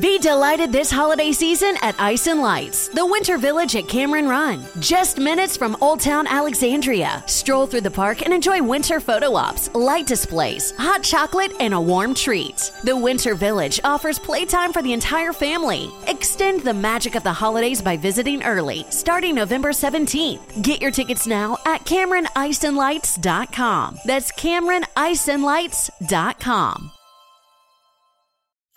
Be delighted this holiday season at Ice and Lights, the Winter Village at Cameron Run. Just minutes from Old Town Alexandria. Stroll through the park and enjoy winter photo ops, light displays, hot chocolate, and a warm treat. The Winter Village offers playtime for the entire family. Extend the magic of the holidays by visiting early, starting November 17th. Get your tickets now at CameronIceandLights.com. That's CameronIceandLights.com.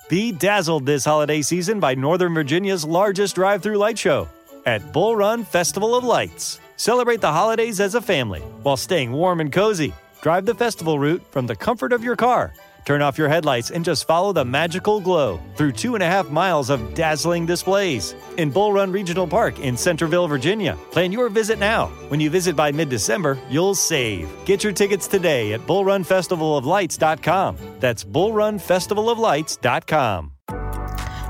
Be dazzled this holiday season by Northern Virginia's largest drive-through light show at Bull Run Festival of Lights. Celebrate the holidays as a family while staying warm and cozy. Drive the festival route from the comfort of your car. Turn off your headlights and just follow the magical glow through 2.5 miles of dazzling displays in Bull Run Regional Park in Centerville, Virginia. Plan your visit now. When you visit by mid-December, you'll save. Get your tickets today at bullrunfestivaloflights.com. That's bullrunfestivaloflights.com.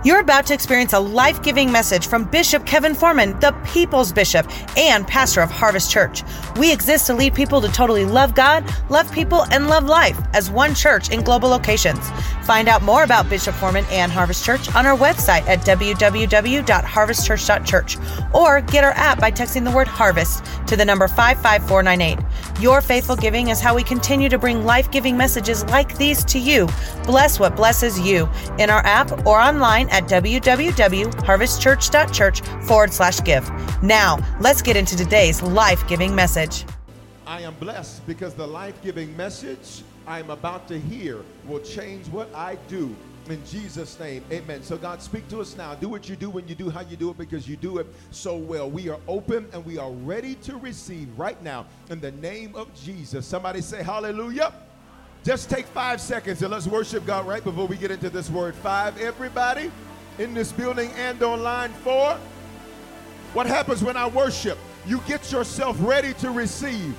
You're about to experience a life-giving message from Bishop Kevin Foreman, the People's Bishop and pastor of Harvest Church. We exist to lead people to totally love God, love people, and love life as one church in global locations. Find out more about Bishop Foreman and Harvest Church on our website at www.harvestchurch.church or get our app by texting the word HARVEST to the number 55498. Your faithful giving is how we continue to bring life-giving messages like these to you. Bless what blesses you in our app or online at www.harvestchurch.church/give. Now, let's get into today's life-giving message. I am blessed because the life-giving message I'm about to hear will change what I do. In Jesus' name, amen. So God, speak to us now. Do what you do when you do how you do it, because you do it so well. We are open and we are ready to receive right now in the name of Jesus. Somebody say hallelujah. Just take 5 seconds and let's worship God right before we get into this word. 5, everybody in this building and online. 4, what happens when I worship? You get yourself ready to receive.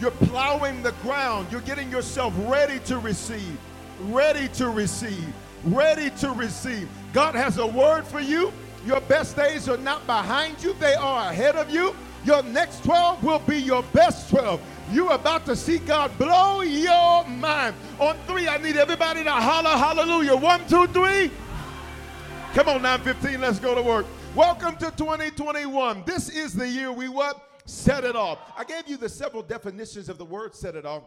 You're plowing the ground. You're getting yourself ready to receive, ready to receive, ready to receive. God has a word for you. Your best days are not behind you. They are ahead of you. Your next 12 will be your best 12. You're about to see God blow your mind. On 3, I need everybody to holler hallelujah. 1, 2, 3. Come on, 9:15, let's go to work. Welcome to 2021. This is the year we what? Set it off. I gave you the several definitions of the word set it off,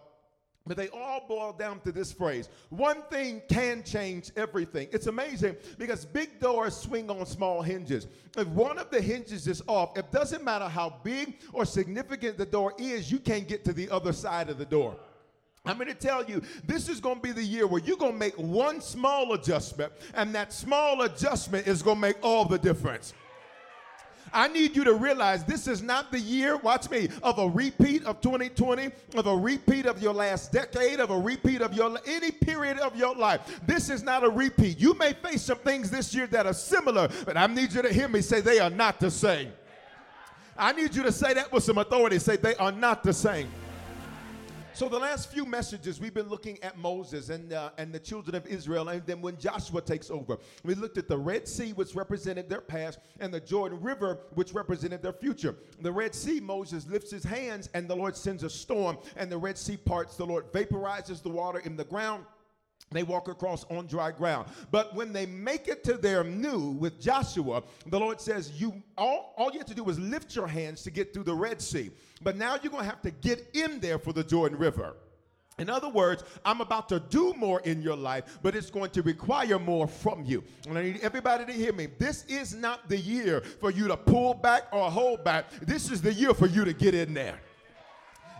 but they all boil down to this phrase. One thing can change everything. It's amazing because big doors swing on small hinges. If one of the hinges is off, it doesn't matter how big or significant the door is, you can't get to the other side of the door. I'm going to tell you, this is going to be the year where you're going to make one small adjustment, and that small adjustment is going to make all the difference. I need you to realize this is not the year, watch me, of a repeat of 2020, of a repeat of your last decade, of a repeat of your any period of your life. This is not a repeat. You may face some things this year that are similar, but I need you to hear me say they are not the same. I need you to say that with some authority. Say they are not the same. So the last few messages, we've been looking at Moses and the children of Israel, and then when Joshua takes over. We looked at the Red Sea, which represented their past, and the Jordan River, which represented their future. The Red Sea, Moses lifts his hands, and the Lord sends a storm, and the Red Sea parts. The Lord vaporizes the water in the ground. They walk across on dry ground. But when they make it to their new with Joshua, the Lord says, all you have to do is lift your hands to get through the Red Sea. But now you're going to have to get in there for the Jordan River. In other words, I'm about to do more in your life, but it's going to require more from you. And I need everybody to hear me. This is not the year for you to pull back or hold back. This is the year for you to get in there.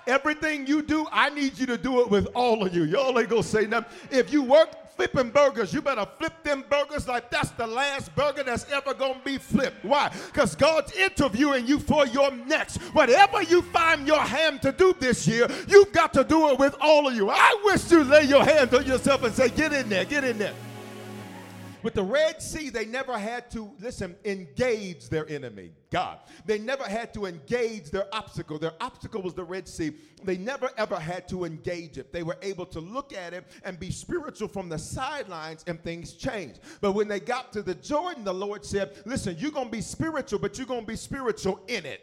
Everything you do, I need you to do it with all of you. Y'all ain't gonna say nothing. If you work flipping burgers, you better flip them burgers like that's the last burger that's ever gonna be flipped. Why? Because God's interviewing you for your next. Whatever you find your hand to do this year, you've got to do it with all of you. I wish you'd lay your hands on yourself and say, get in there, get in there. With the Red Sea, they never had to, listen, engage their enemy, God. They never had to engage their obstacle. Their obstacle was the Red Sea. They never, ever had to engage it. They were able to look at it and be spiritual from the sidelines, and things changed. But when they got to the Jordan, the Lord said, listen, you're going to be spiritual, but you're going to be spiritual in it.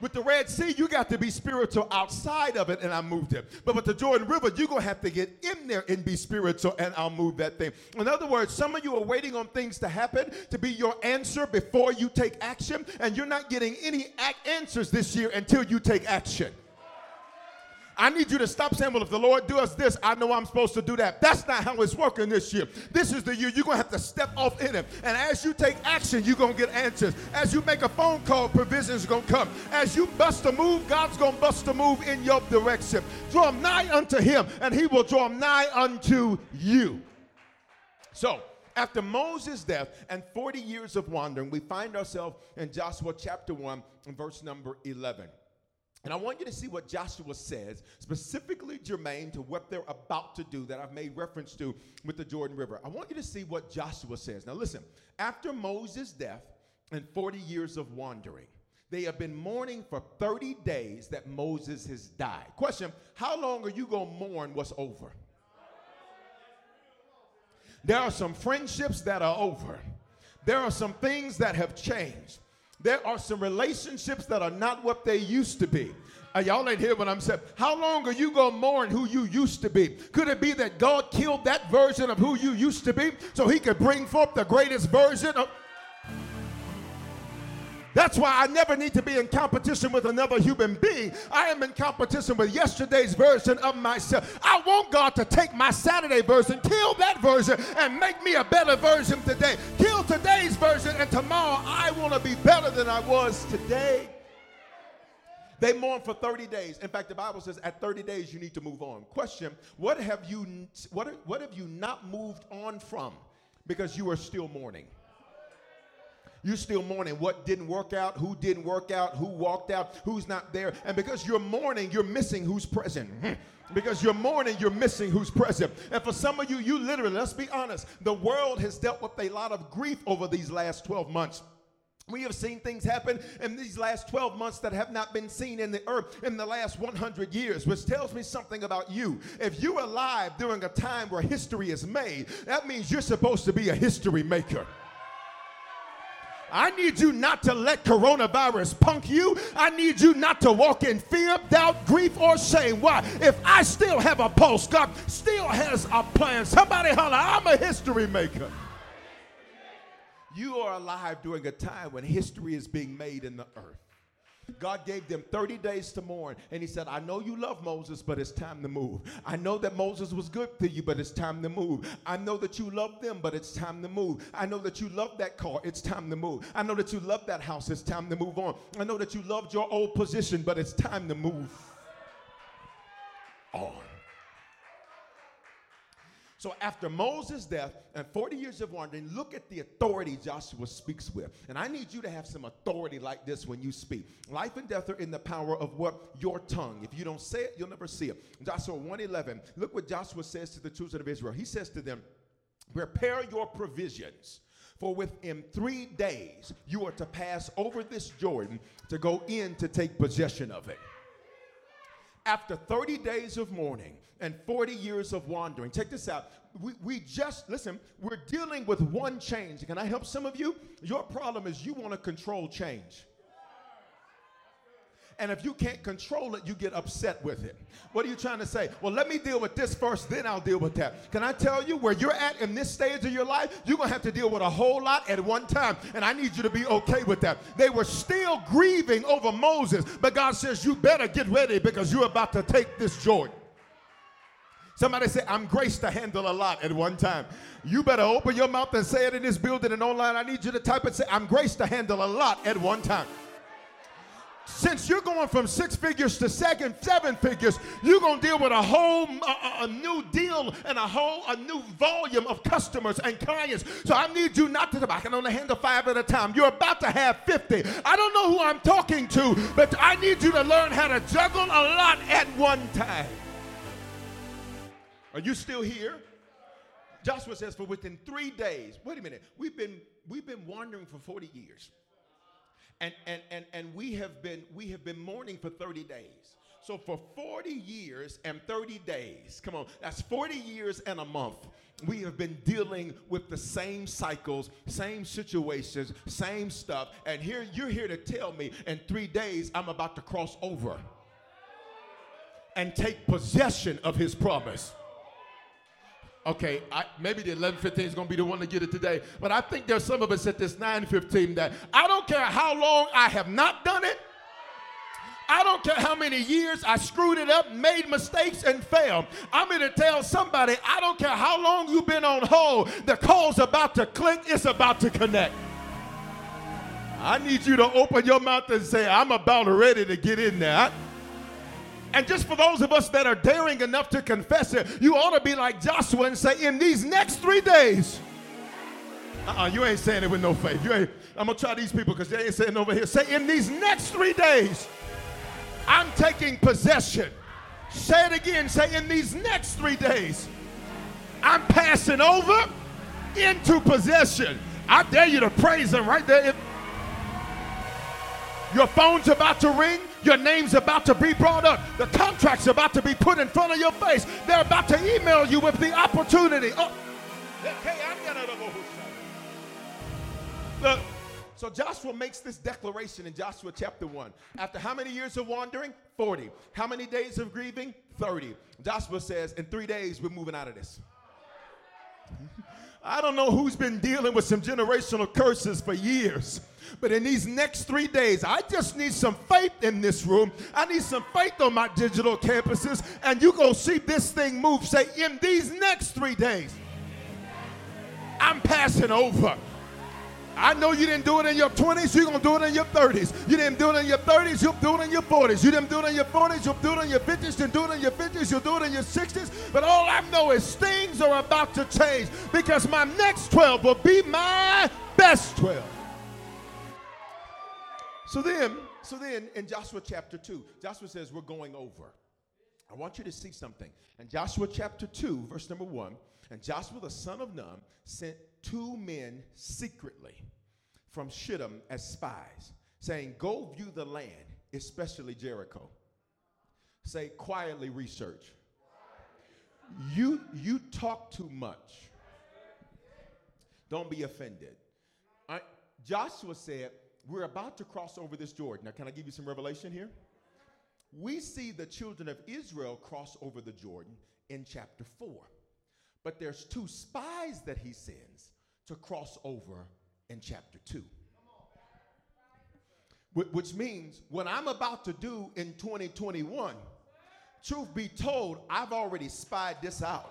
With the Red Sea, you got to be spiritual outside of it, and I moved it. But with the Jordan River, you're going to have to get in there and be spiritual, and I'll move that thing. In other words, some of you are waiting on things to happen to be your answer before you take action, and you're not getting any answers this year until you take action. I need you to stop saying, well, if the Lord does this, I know I'm supposed to do that. That's not how it's working this year. This is the year you're going to have to step off in it. And as you take action, you're going to get answers. As you make a phone call, provisions are going to come. As you bust a move, God's going to bust a move in your direction. Draw them nigh unto him, and he will draw them nigh unto you. So, after Moses' death and 40 years of wandering, we find ourselves in Joshua chapter 1 and verse number 11. And I want you to see what Joshua says, specifically germane to what they're about to do that I've made reference to with the Jordan River. I want you to see what Joshua says. Now listen, after Moses' death and 40 years of wandering, they have been mourning for 30 days that Moses has died. Question, how long are you going to mourn what's over? There are some friendships that are over. There are some things that have changed. There are some relationships that are not what they used to be. Y'all ain't hear what I'm saying. How long are you going to mourn who you used to be? Could it be that God killed that version of who you used to be so he could bring forth the greatest version of... That's why I never need to be in competition with another human being. I am in competition with yesterday's version of myself. I want God to take my Saturday version, kill that version, and make me a better version today. Kill today's version, and tomorrow I want to be better than I was today. They mourn for 30 days. In fact, the Bible says at 30 days you need to move on. Question, what have you not moved on from because you are still mourning? You're still mourning what didn't work out, who didn't work out, who walked out, who's not there. And because you're mourning, you're missing who's present. Because you're mourning, you're missing who's present. And for some of you, you literally, let's be honest, the world has dealt with a lot of grief over these last 12 months. We have seen things happen in these last 12 months that have not been seen in the earth in the last 100 years, which tells me something about you. If you're alive during a time where history is made, that means you're supposed to be a history maker. I need you not to let coronavirus punk you. I need you not to walk in fear, doubt, grief, or shame. Why? If I still have a pulse, God still has a plan. Somebody holler, I'm a history maker. You are alive during a time when history is being made in the earth. God gave them 30 days to mourn, and he said, I know you love Moses, but it's time to move. I know that Moses was good to you, but it's time to move. I know that you love them, but it's time to move. I know that you love that car, it's time to move. I know that you love that house, it's time to move on. I know that you loved your old position, but it's time to move on. So after Moses' death and 40 years of wandering, look at the authority Joshua speaks with. And I need you to have some authority like this when you speak. Life and death are in the power of what? Your tongue. If you don't say it, you'll never see it. Joshua 1:11, look what Joshua says to the children of Israel. He says to them, prepare your provisions, for within 3 days you are to pass over this Jordan to go in to take possession of it. After 30 days of mourning and 40 years of wandering, check this out. We're dealing with one change. Can I help some of you? Your problem is you want to control change. And if you can't control it, you get upset with it. What are you trying to say? Well, let me deal with this first, then I'll deal with that. Can I tell you where you're at in this stage of your life? You're going to have to deal with a whole lot at one time. And I need you to be okay with that. They were still grieving over Moses, but God says, you better get ready because you're about to take this Jordan. Somebody say, I'm graced to handle a lot at one time. You better open your mouth and say it in this building and online. I need you to type and say, I'm graced to handle a lot at one time. Since you're going from six figures to seven figures, you're going to deal with a whole a new deal and a new volume of customers and clients. So I need you not to, I can only handle 5 at a time. You're about to have 50. I don't know who I'm talking to, but I need you to learn how to juggle a lot at one time. Are you still here? Joshua says, for within 3 days, wait a minute, we've been wandering for 40 years. And we have been mourning for 30 days. So for 40 years and 30 days, come on, that's 40 years and a month, we have been dealing with the same cycles, same situations, same stuff. And here you're here to tell me in 3 days I'm about to cross over and take possession of his promise. Okay, maybe the 11:15 is going to be the one to get it today. But I think there's some of us at this 9:15 that I don't care how long I have not done it. I don't care how many years I screwed it up, made mistakes, and failed. I'm here to tell somebody, I don't care how long you've been on hold, the call's about to click, it's about to connect. I need you to open your mouth and say, I'm about ready to get in there. And just for those of us that are daring enough to confess it, you ought to be like Joshua and say, in these next 3 days. You ain't saying it with no faith. I'm going to try these people because they ain't saying over here. Say, in these next 3 days, I'm taking possession. Say it again. Say, in these next 3 days, I'm passing over into possession. I dare you to praise him right there. Your phone's about to ring. Your name's about to be brought up. The contract's about to be put in front of your face. They're about to email you with the opportunity. Oh. Look. So Joshua makes this declaration in Joshua chapter 1. After how many years of wandering? 40. How many days of grieving? 30. Joshua says, in 3 days, we're moving out of this. I don't know who's been dealing with some generational curses for years, but in these next 3 days, I just need some faith in this room. I need some faith on my digital campuses, and you're going to see this thing move. Say, in these next 3 days, I'm passing over. I know you didn't do it in your 20s, you're going to do it in your 30s. You didn't do it in your 30s, you'll do it in your 40s. You didn't do it in your 40s, you'll do it in your 50s. You didn't do it in your 50s, you'll do it in your 60s. But all I know is things are about to change because my next 12 will be my best 12. So then in Joshua chapter 2, Joshua says, we're going over. I want you to see something. In Joshua chapter 2, verse number 1, and Joshua the son of Nun sent two men secretly from Shittim as spies, saying, go view the land, especially Jericho. Say, quietly research. You talk too much. Don't be offended. Joshua said, we're about to cross over this Jordan. Now, can I give you some revelation here? We see the children of Israel cross over the Jordan in chapter 4. But there's two spies that he sends to cross over in chapter 2. Which means what I'm about to do in 2021, truth be told, I've already spied this out.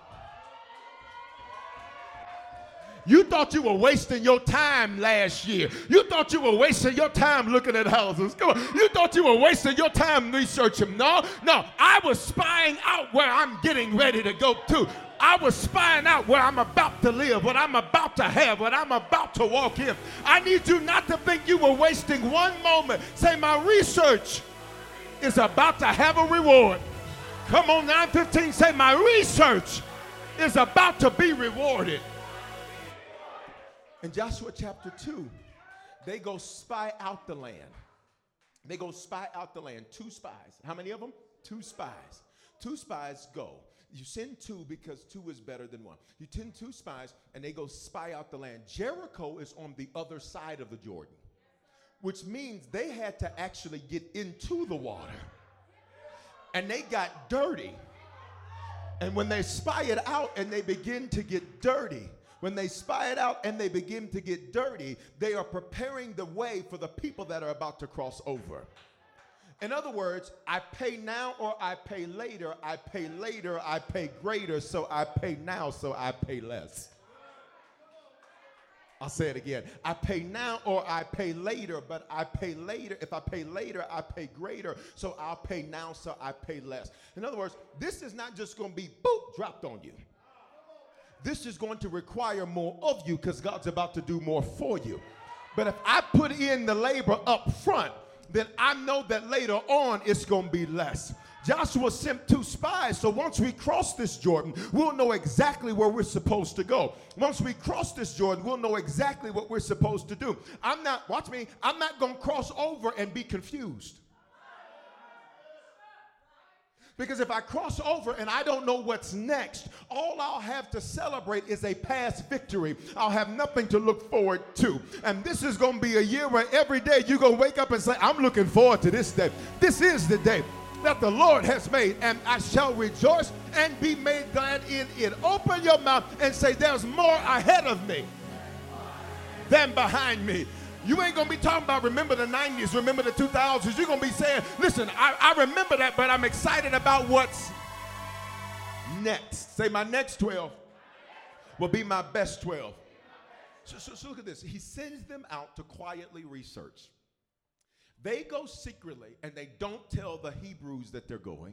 You thought you were wasting your time last year. You thought you were wasting your time looking at houses. Come on. You thought you were wasting your time researching. No. I was spying out where I'm getting ready to go to. I was spying out where I'm about to live, what I'm about to have, what I'm about to walk in. I need you not to think you were wasting one moment. Say, my research is about to have a reward. Come on, 9:15, say, my research is about to be rewarded. In Joshua chapter 2, they go spy out the land. They go spy out the land. Two spies. How many of them? Two spies. Two spies go. You send two because two is better than one. You send two spies, and they go spy out the land. Jericho is on the other side of the Jordan, which means they had to actually get into the water. And they got dirty. And when they spy it out and they begin to get dirty, they are preparing the way for the people that are about to cross over. In other words, I pay now or I pay later. I pay later, I pay greater, so I pay now, so I pay less. I'll say it again. I pay now or I pay later, but I pay later. If I pay later, I pay greater, so I'll pay now, so I pay less. In other words, this is not just going to be boop, dropped on you. This is going to require more of you because God's about to do more for you. But if I put in the labor up front, then I know that later on it's going to be less. Joshua sent two spies, so once we cross this Jordan, we'll know exactly where we're supposed to go. Once we cross this Jordan, we'll know exactly what we're supposed to do. I'm not going to cross over and be confused. Because if I cross over and I don't know what's next, all I'll have to celebrate is a past victory. I'll have nothing to look forward to. And this is going to be a year where every day you're going to wake up and say, I'm looking forward to this day. This is the day that the Lord has made, and I shall rejoice and be made glad in it. Open your mouth and say, there's more ahead of me than behind me. You ain't going to be talking about remember the 90s, remember the 2000s. You're going to be saying, listen, I remember that, but I'm excited about what's next. Say, my next 12 will be my best 12. So look at this. He sends them out to quietly research. They go secretly, and they don't tell the Hebrews that they're going.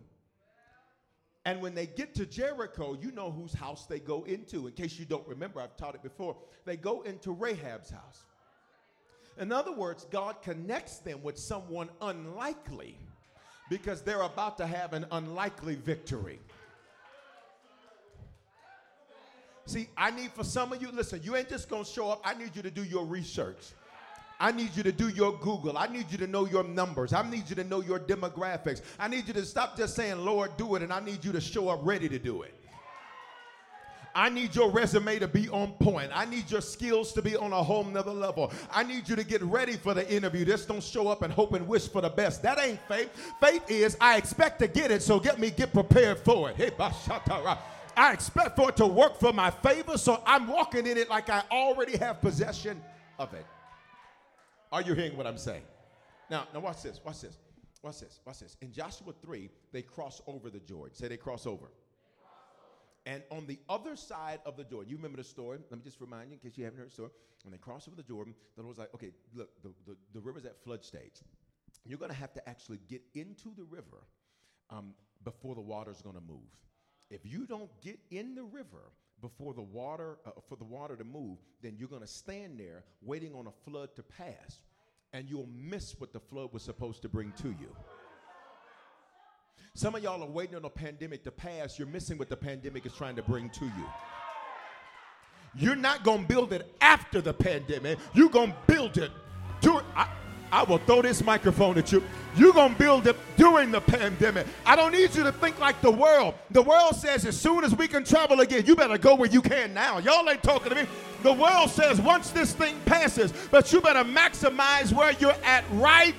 And when they get to Jericho, you know whose house they go into. In case you don't remember, I've taught it before. They go into Rahab's house. In other words, God connects them with someone unlikely because they're about to have an unlikely victory. See, I need for some of you, listen, you ain't just going to show up. I need you to do your research. I need you to do your Google. I need you to know your numbers. I need you to know your demographics. I need you to stop just saying, Lord, do it, and I need you to show up ready to do it. I need your resume to be on point. I need your skills to be on a whole nother level. I need you to get ready for the interview. Just don't show up and hope and wish for the best. That ain't faith. Faith is, I expect to get it, so get prepared for it. Hey, bashatara. I expect for it to work for my favor, so I'm walking in it like I already have possession of it. Are you hearing what I'm saying? Now watch this. In Joshua 3, they cross over the Jordan. Say they cross over. And on the other side of the Jordan, you remember the story. Let me just remind you in case you haven't heard the story. When they cross over the Jordan, the Lord's like, okay, look, the river's at flood stage. You're going to have to actually get into the river before the water's going to move. If you don't get in the river before the water, for the water to move, then you're going to stand there waiting on a flood to pass, and you'll miss what the flood was supposed to bring to you. Some of y'all are waiting on a pandemic to pass. You're missing what the pandemic is trying to bring to you. You're not going to build it after the pandemic. You're going to build it during. I will throw this microphone at you. You're going to build it during the pandemic. I don't need you to think like the world. The world says as soon as we can travel again, you better go where you can now. Y'all ain't talking to me. The world says once this thing passes, but you better maximize where you're at right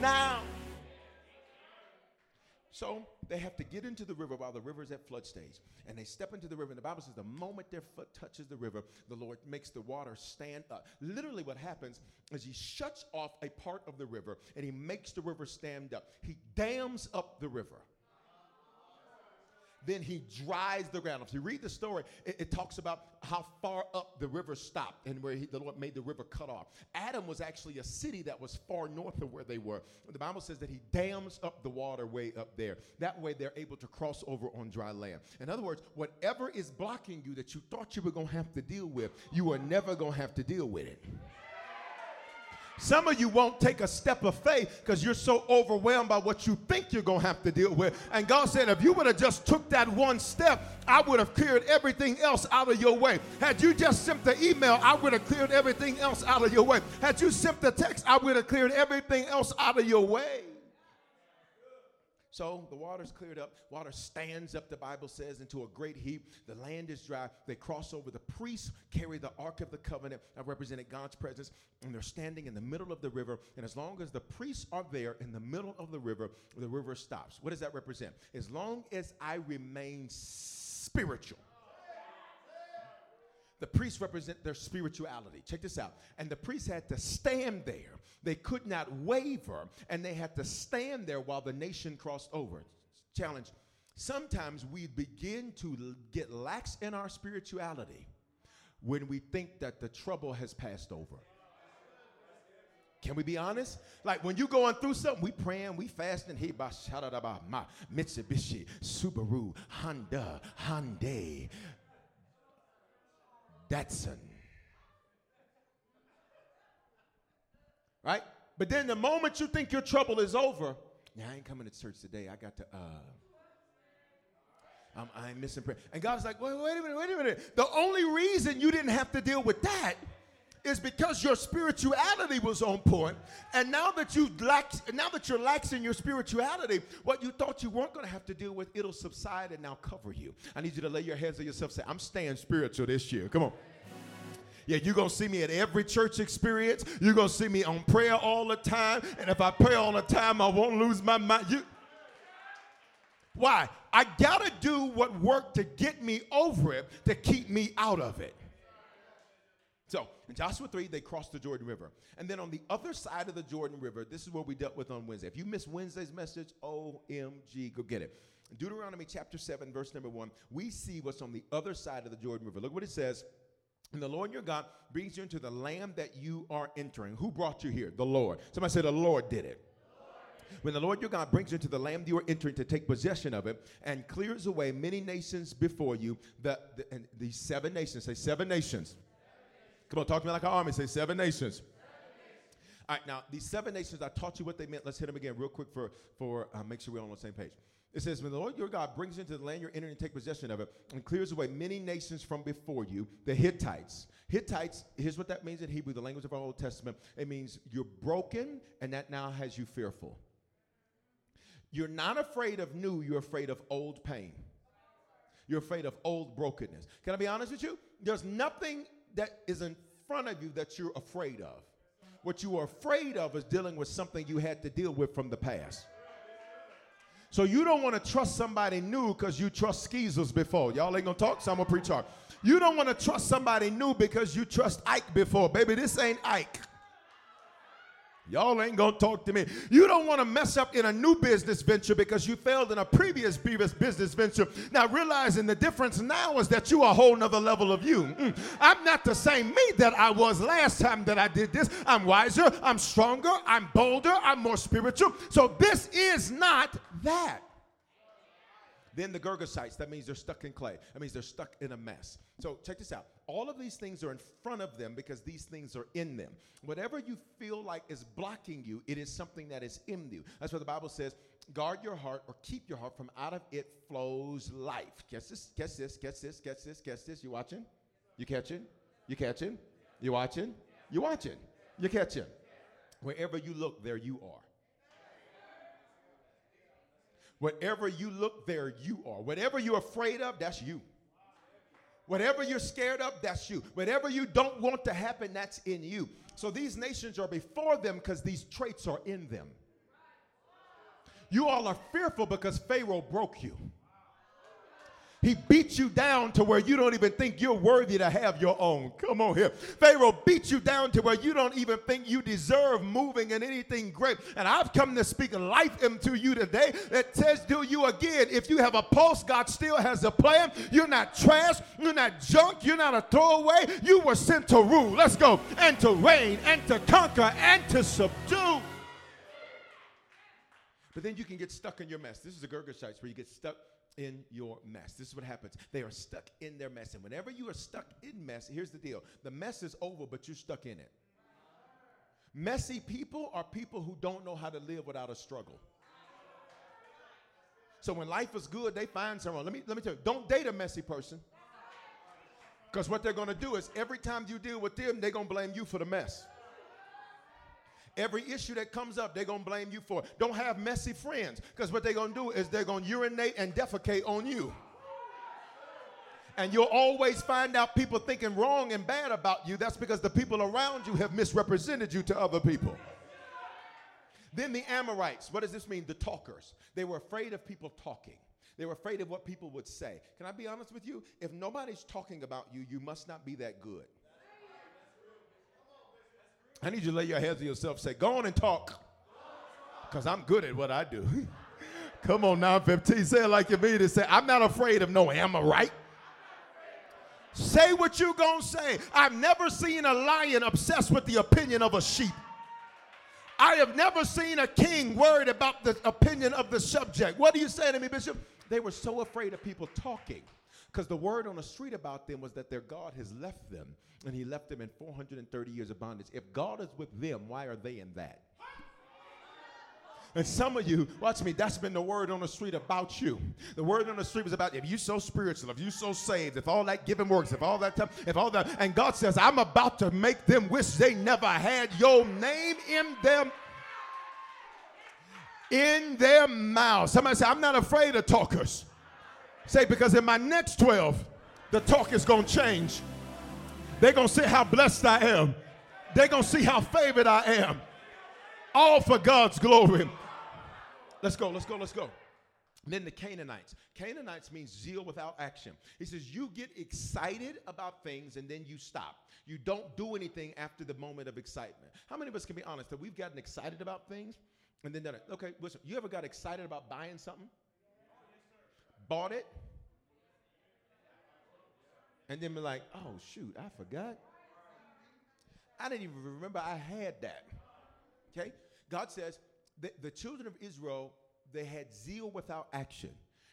now. So they have to get into the river while the river's at flood stage. And they step into the river. And the Bible says the moment their foot touches the river, the Lord makes the water stand up. Literally what happens is he shuts off a part of the river and he makes the river stand up. He dams up the river. Then he dries the ground. If you read the story, it talks about how far up the river stopped and where the Lord made the river cut off. Adam was actually a city that was far north of where they were. The Bible says that he dams up the water way up there. That way they're able to cross over on dry land. In other words, whatever is blocking you that you thought you were going to have to deal with, you are never going to have to deal with it. Some of you won't take a step of faith because you're so overwhelmed by what you think you're going to have to deal with. And God said, if you would have just took that one step, I would have cleared everything else out of your way. Had you just sent the email, I would have cleared everything else out of your way. Had you sent the text, I would have cleared everything else out of your way. So the water's cleared up. Water stands up, the Bible says, into a great heap. The land is dry. They cross over. The priests carry the Ark of the Covenant that represented God's presence, and they're standing in the middle of the river. And as long as the priests are there in the middle of the river stops. What does that represent? As long as I remain spiritual. The priests represent their spirituality. Check this out. And the priests had to stand there. They could not waver, and they had to stand there while the nation crossed over. Challenge. Sometimes we begin to get lax in our spirituality when we think that the trouble has passed over. Can we be honest? Like when you're going through something, we praying, we fasting. Hey, my Mitsubishi, Subaru, Honda, Hyundai. Datsun. Right? But then the moment you think your trouble is over, yeah, I ain't coming to church today. I got to, I ain't missing prayer. And God's like, wait a minute. The only reason you didn't have to deal with that is because your spirituality was on point, and now that you're lax in your spirituality, what you thought you weren't going to have to deal with, it'll subside and now cover you. I need you to lay your hands on yourself and say, I'm staying spiritual this year. Come on. Yeah, you're going to see me at every church experience. You're going to see me on prayer all the time. And if I pray all the time, I won't lose my mind. Why? I got to do what worked to get me over it, to keep me out of it. So in Joshua 3, they crossed the Jordan River. And then on the other side of the Jordan River, this is what we dealt with on Wednesday. If you missed Wednesday's message, OMG, go get it. Deuteronomy chapter 7, verse number 1, we see what's on the other side of the Jordan River. Look what it says. And the Lord your God brings you into the land that you are entering. Who brought you here? The Lord. Somebody said, the Lord did it. When the Lord your God brings you into the land you are entering to take possession of it and clears away many nations before you, the seven nations. Say 7 nations. 7 nations. Come on, talk to me like an army. Say 7 nations. 7 nations. All right, now, these 7 nations, I taught you what they meant. Let's hit them again real quick for make sure we're all on the same page. It says, when the Lord your God brings you into the land you're entering to take possession of it and clears away many nations from before you, the Hittites. Hittites, here's what that means in Hebrew, the language of our Old Testament. It means you're broken, and that now has you fearful. You're not afraid of new, you're afraid of old pain. You're afraid of old brokenness. Can I be honest with you? There's nothing that is in front of you that you're afraid of. What you are afraid of is dealing with something you had to deal with from the past. So you don't want to trust somebody new because you trust skeezers before. Y'all ain't going to talk, so I'm going to preach hard. You don't want to trust somebody new because you trust Ike before. Baby, this ain't Ike. Y'all ain't going to talk to me. You don't want to mess up in a new business venture because you failed in a previous business venture. Now, realizing the difference now is that you are a whole nother level of you. I'm not the same me that I was last time that I did this. I'm wiser. I'm stronger. I'm bolder. I'm more spiritual. So this is not that. Then the Gergesites, that means they're stuck in clay. That means they're stuck in a mess. So check this out. All of these things are in front of them because these things are in them. Whatever you feel like is blocking you, it is something that is in you. That's what the Bible says. Guard your heart or keep your heart, from out of it flows life. Catch this, catch this, catch this, catch this, catch this. You watching? You catching? You catching? You watching? You watching? You catching? Wherever you look, there you are. Wherever you look, there you are. Whatever you're afraid of, that's you. Whatever you're scared of, that's you. Whatever you don't want to happen, that's in you. So these nations are before them because these traits are in them. You all are fearful because Pharaoh broke you. He beat you down to where you don't even think you're worthy to have your own. Come on here. Pharaoh beat you down to where you don't even think you deserve moving in anything great. And I've come to speak life into you today that says to you again, if you have a pulse, God still has a plan. You're not trash. You're not junk. You're not a throwaway. You were sent to rule. Let's go. And to reign and to conquer and to subdue. But then you can get stuck in your mess. This is the Gergesites, where you get stuck in your mess. This is what happens. They are stuck in their mess. And whenever you are stuck in mess, here's the deal. The mess is over, but you're stuck in it. Messy people are people who don't know how to live without a struggle. So when life is good, they find someone. Let me tell you, don't date a messy person. Because what they're going to do is every time you deal with them, they're going to blame you for the mess. Every issue that comes up, they're going to blame you for it. Don't have messy friends, because what they're going to do is they're going to urinate and defecate on you. And you'll always find out people thinking wrong and bad about you. That's because the people around you have misrepresented you to other people. Then the Amorites. What does this mean? The talkers. They were afraid of people talking. They were afraid of what people would say. Can I be honest with you? If nobody's talking about you, you must not be that good. I need you to lay your hands on yourself and say, go on and talk, because I'm good at what I do. Come on, 9:15. Say it like you mean it. Say, I'm not afraid of no Amorite. Say what you gonna say. I've never seen a lion obsessed with the opinion of a sheep. I have never seen a king worried about the opinion of the subject. What are you saying to me, Bishop? They were so afraid of people talking, because the word on the street about them was that their God has left them, and he left them in 430 years of bondage. If God is with them, why are they in that? And some of you, watch me, that's been the word on the street about you. The word on the street was about if you so spiritual, if you so saved, if all that giving works, if all that time, if all that. And God says, I'm about to make them wish they never had your name in their mouth. Somebody say, I'm not afraid of talkers. Say, because in my next 12, the talk is going to change. They're going to see how blessed I am. They're going to see how favored I am. All for God's glory. Let's go. And then the Canaanites. Canaanites means zeal without action. He says you get excited about things and then you stop. You don't do anything after the moment of excitement. How many of us can be honest that we've gotten excited about things and then done it? Okay, listen, you ever got excited about buying something? Bought it? And then be like, oh, shoot, I forgot. I didn't even remember I had that. Okay? God says the children of Israel, they had zeal without action.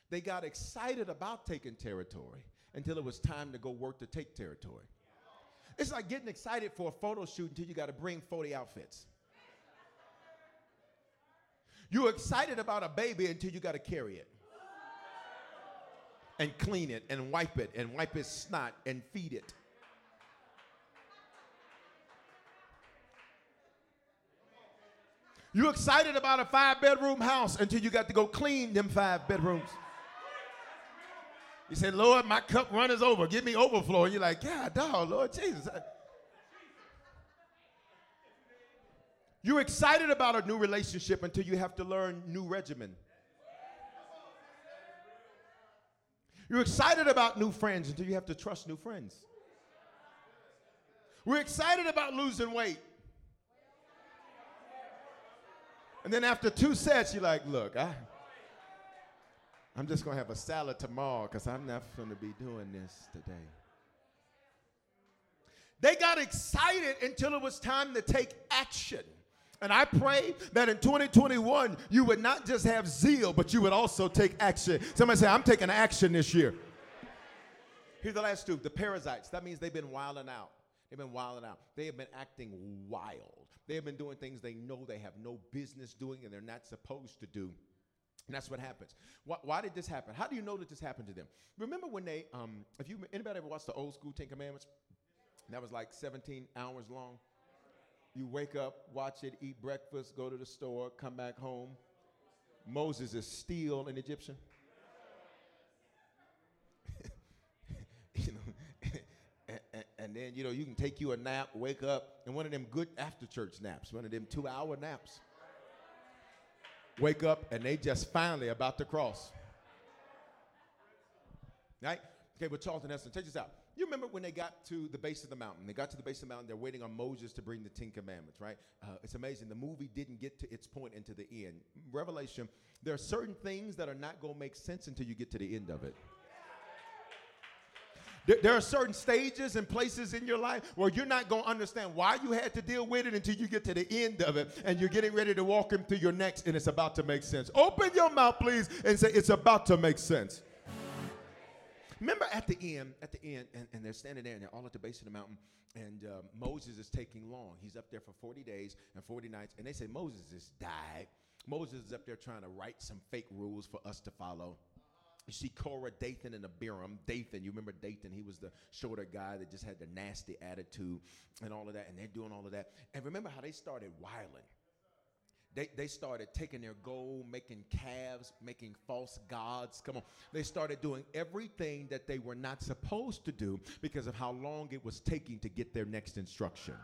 They got excited about taking territory until it was time to go work to take territory. It's like getting excited for a photo shoot until you got to bring 40 outfits. You're excited about a baby until you got to carry it and clean it and wipe it and wipe its snot and feed it. You're excited about a 5-bedroom house until you got to go clean them 5 bedrooms. You say, Lord, my cup runneth over. Give me overflow. And you're like, God, dog, Lord Jesus. You're excited about a new relationship until you have to learn new regimen. You're excited about new friends until you have to trust new friends. We're excited about losing weight. And then after 2 sets, you're like, look, I'm just going to have a salad tomorrow because I'm not going to be doing this today. They got excited until it was time to take action. And I pray that in 2021, you would not just have zeal, but you would also take action. Somebody say, I'm taking action this year. Here's the last two, the Perizzites. That means they've been wilding out. They've been wilding out. They have been acting wild. They have been doing things they know they have no business doing and they're not supposed to do. And that's what happens. Why did this happen? How do you know that this happened to them? Remember when they, if you anybody ever watched the old school Ten Commandments? That was like 17 hours long. You wake up, watch it, eat breakfast, go to the store, come back home. Moses is still an Egyptian. And then, you know, you can take you a nap, wake up, and one of them good after-church naps, one of them 2-hour naps. Wake up, and they just finally about to cross. Right? Okay, but Charlton Heston, take this out. You remember when they got to the base of the mountain. They got to the base of the mountain. They're waiting on Moses to bring the Ten Commandments, right? It's amazing. The movie didn't get to its point into the end. Revelation, there are certain things that are not going to make sense until you get to the end of it. There are certain stages and places in your life where you're not going to understand why you had to deal with it until you get to the end of it and you're getting ready to walk into your next and it's about to make sense. Open your mouth, please, and say, it's about to make sense. Remember at the end, and they're standing there and they're all at the base of the mountain and Moses is taking long. He's up there for 40 days and 40 nights and they say, Moses has died. Moses is up there trying to write some fake rules for us to follow. You see Korah, Dathan, and Abiram. Dathan, you remember Dathan? He was the shorter guy that just had the nasty attitude and all of that, and they're doing all of that. And remember how they started wiling. They started taking their gold, making calves, making false gods. Come on. They started doing everything that they were not supposed to do because of how long it was taking to get their next instruction.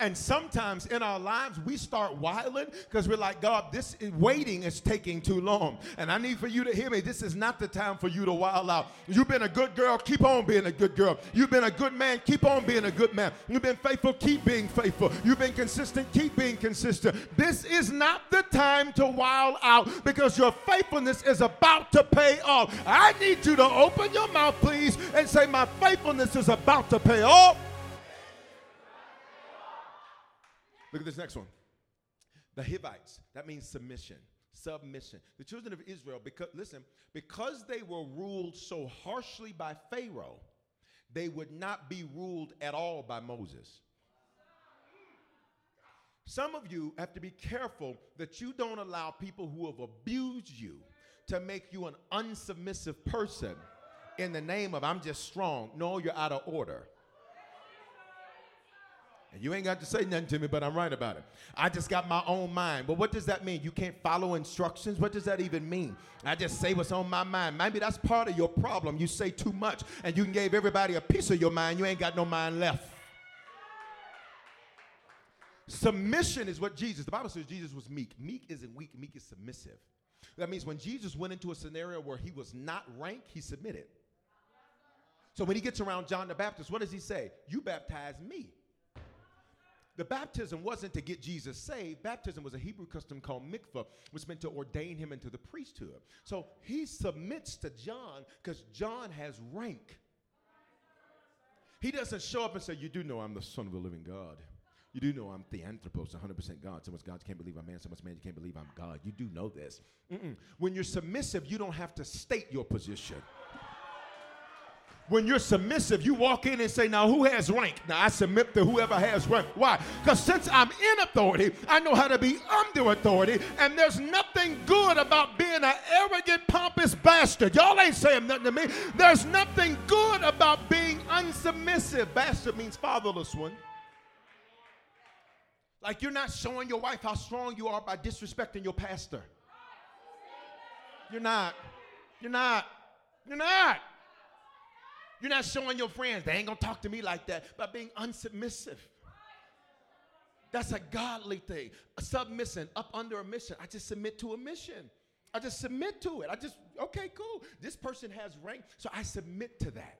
And sometimes in our lives, we start wiling because we're like, God, this waiting is taking too long. And I need for you to hear me. This is not the time for you to wild out. You've been a good girl. Keep on being a good girl. You've been a good man. Keep on being a good man. You've been faithful. Keep being faithful. You've been consistent. Keep being consistent. This is not the time to wild out because your faithfulness is about to pay off. I need you to open your mouth, please, and say, my faithfulness is about to pay off. Look at this next one. The Hivites, that means submission. The children of Israel, because they were ruled so harshly by Pharaoh, they would not be ruled at all by Moses. Some of you have to be careful that you don't allow people who have abused you to make you an unsubmissive person in the name of I'm just strong. No, you're out of order. And you ain't got to say nothing to me, but I'm right about it. I just got my own mind. But what does that mean? You can't follow instructions? What does that even mean? I just say what's on my mind. Maybe that's part of your problem. You say too much, and you can give everybody a piece of your mind. You ain't got no mind left. Submission is what Jesus, the Bible says Jesus was meek. Meek isn't weak. Meek is submissive. That means when Jesus went into a scenario where he was not ranked, he submitted. So when he gets around John the Baptist, what does he say? You baptize me. The baptism wasn't to get Jesus saved. Baptism was a Hebrew custom called mikvah, which meant to ordain him into the priesthood. So he submits to John because John has rank. He doesn't show up and say, you do know I'm the son of the living God. You do know I'm theanthropos, 100% God. So much God you can't believe I'm man. So much man you can't believe I'm God. You do know this. When you're submissive, you don't have to state your position. When you're submissive, you walk in and say, now who has rank? Now I submit to whoever has rank. Why? Because since I'm in authority, I know how to be under authority, and there's nothing good about being an arrogant, pompous bastard. Y'all ain't saying nothing to me. There's nothing good about being unsubmissive. Bastard means fatherless one. Like you're not showing your wife how strong you are by disrespecting your pastor. You're not. You're not. You're not. You're not showing your friends, they ain't going to talk to me like that, by being unsubmissive. That's a godly thing. Submission, up under a mission. I just submit to a mission. I just submit to it. Okay, cool. This person has rank, so I submit to that.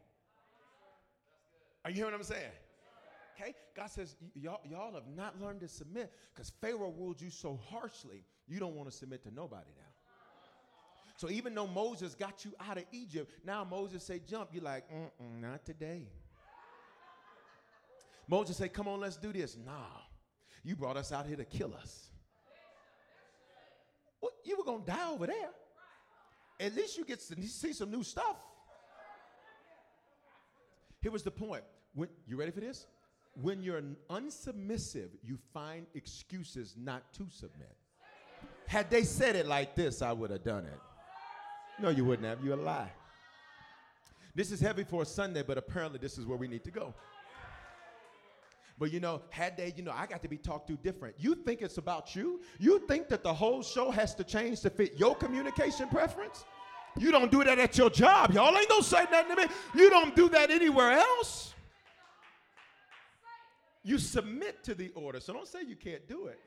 Are you hearing what I'm saying? Okay? God says, y'all have not learned to submit because Pharaoh ruled you so harshly, you don't want to submit to nobody now. So even though Moses got you out of Egypt, now Moses say, jump. You're like, not today. Moses say, come on, let's do this. Nah, you brought us out here to kill us. Well, you were going to die over there. At least you get to see some new stuff. Here was the point. You ready for this? When you're unsubmissive, you find excuses not to submit. Had they said it like this, I would have done it. No, you wouldn't have. You're a lie. This is heavy for a Sunday, but apparently this is where we need to go. But had they, I got to be talked to different. You think it's about you? You think that the whole show has to change to fit your communication preference? You don't do that at your job. Y'all ain't gonna say nothing to me. You don't do that anywhere else. You submit to the order, so don't say you can't do it.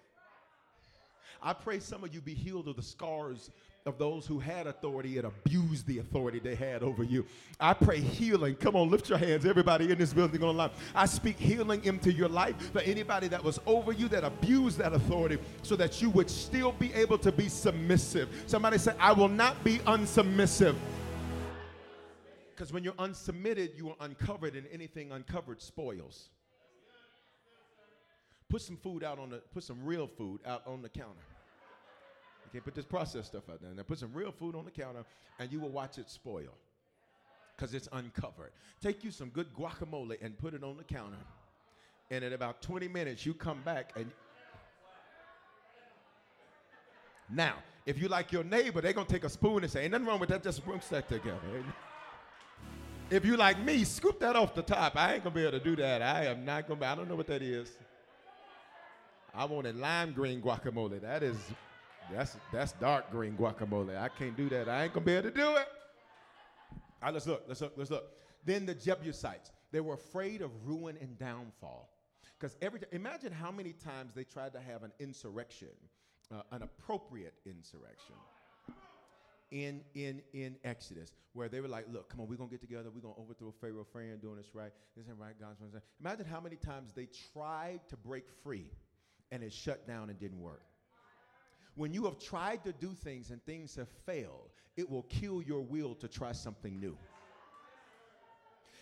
I pray some of you be healed of the scars of those who had authority and abused the authority they had over you. I pray healing. Come on, lift your hands. Everybody in this building online. I speak healing into your life for anybody that was over you that abused that authority so that you would still be able to be submissive. Somebody say, I will not be unsubmissive. Because when you're unsubmitted, you are uncovered, and anything uncovered spoils. Put some real food out on the counter. You can't put this processed stuff out there. Now put some real food on the counter and you will watch it spoil because it's uncovered. Take you some good guacamole and put it on the counter. And in about 20 minutes, you come back and... Now, if you like your neighbor, they're going to take a spoon and say, ain't nothing wrong with that, just mix that together. If you like me, scoop that off the top. I ain't going to be able to do that. I don't know what that is. I wanted lime green guacamole. That's dark green guacamole. I can't do that. I ain't gonna be able to do it. All right, let's look. Then the Jebusites, they were afraid of ruin and downfall. Because imagine how many times they tried to have an insurrection, an appropriate insurrection in Exodus, where they were like, look, come on, we're gonna get together, we're gonna overthrow Pharaoh, Pharaoh doing this right, this ain't right, God's right. Imagine how many times they tried to break free. And it shut down and didn't work. When you have tried to do things and things have failed, it will kill your will to try something new.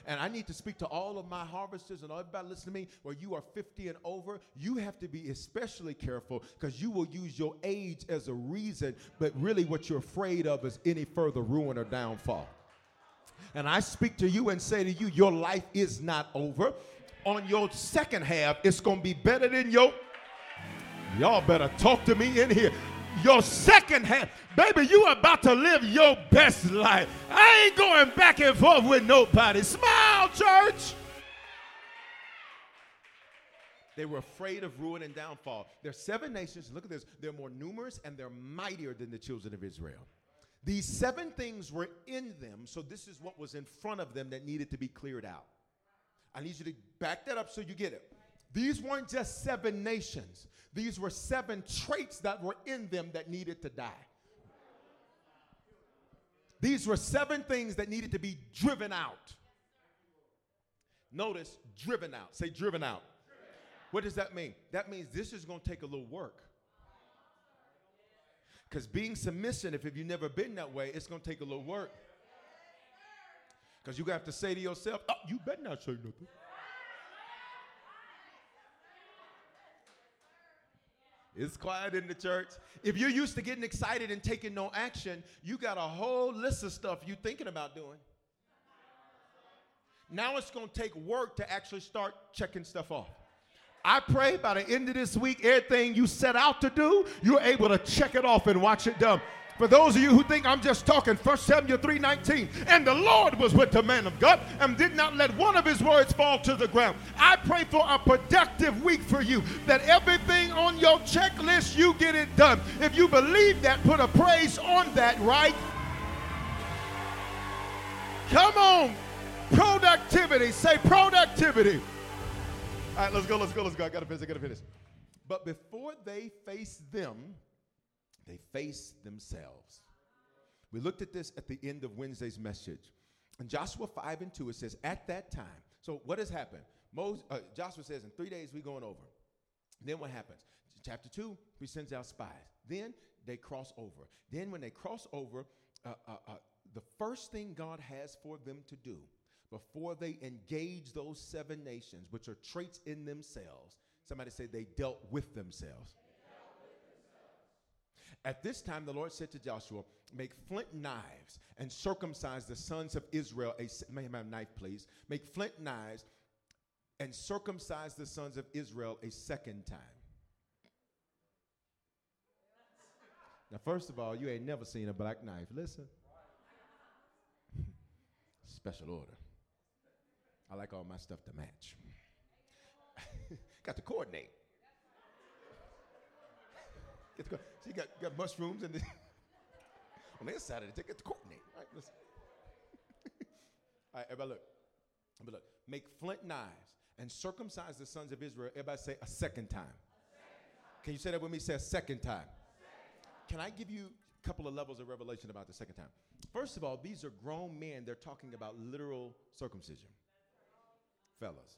And I need to speak to all of my harvesters and everybody listening to me, where you are 50 and over, you have to be especially careful because you will use your age as a reason, but really what you're afraid of is any further ruin or downfall. And I speak to you and say to you, your life is not over. On your second half, it's going to be better than your... Y'all better talk to me in here. Your second half. Baby, you about to live your best life. I ain't going back and forth with nobody. Smile, church. They were afraid of ruin and downfall. There are seven nations. Look at this. They're more numerous and they're mightier than the children of Israel. These seven things were in them, so this is what was in front of them that needed to be cleared out. I need you to back that up so you get it. These weren't just seven nations. These were seven traits that were in them that needed to die. These were seven things that needed to be driven out. Notice, driven out. Say driven out. What does that mean? That means this is going to take a little work. Because being submission, if you've never been that way, it's going to take a little work. Because you have to say to yourself, oh, you better not say nothing. It's quiet in the church. If you're used to getting excited and taking no action, you got a whole list of stuff you're thinking about doing. Now it's going to take work to actually start checking stuff off. I pray by the end of this week, everything you set out to do, you're able to check it off and watch it done. For those of you who think I'm just talking, 1 Samuel 3:19, and the Lord was with the man of God and did not let one of his words fall to the ground. I pray for a productive week for you, that everything on your checklist, you get it done. If you believe that, put a praise on that, right? Come on, productivity. Say productivity. All right, let's go. I got to finish. But before they face them, they face themselves. We looked at this at the end of Wednesday's message. In Joshua 5:2, it says, at that time. So what has happened? Joshua says, in 3 days, we're going over. Then what happens? Chapter 2, he sends out spies. Then they cross over. Then when they cross over, the first thing God has for them to do before they engage those seven nations, which are traits in themselves. Somebody say they dealt with themselves. At this time, the Lord said to Joshua, make flint knives and circumcise the sons of Israel. May I have a knife, please? Make flint knives and circumcise the sons of Israel a second time. Now, first of all, you ain't never seen a black knife. Listen. Special order. I like all my stuff to match. Got to coordinate. So you got mushrooms and on the inside of it, they get to coordinate. All right, listen. All right, everybody look. Everybody look. Make flint knives and circumcise the sons of Israel. Everybody say a second time. A second time. Can you say that with me? Say a second time. A second time. Can I give you a couple of levels of revelation about the second time? First of all, these are grown men. They're talking about literal circumcision. Fellas.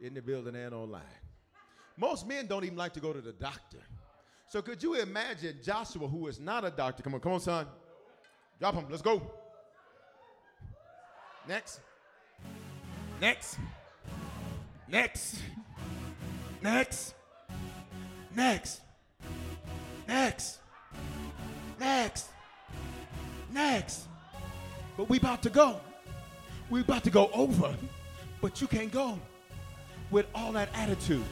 In the building and online. Most men don't even like to go to the doctor. So could you imagine Joshua, who is not a doctor? Come on, son. Drop him. Let's go. Next. But we about to go. We about to go over. But you can't go with all that attitude.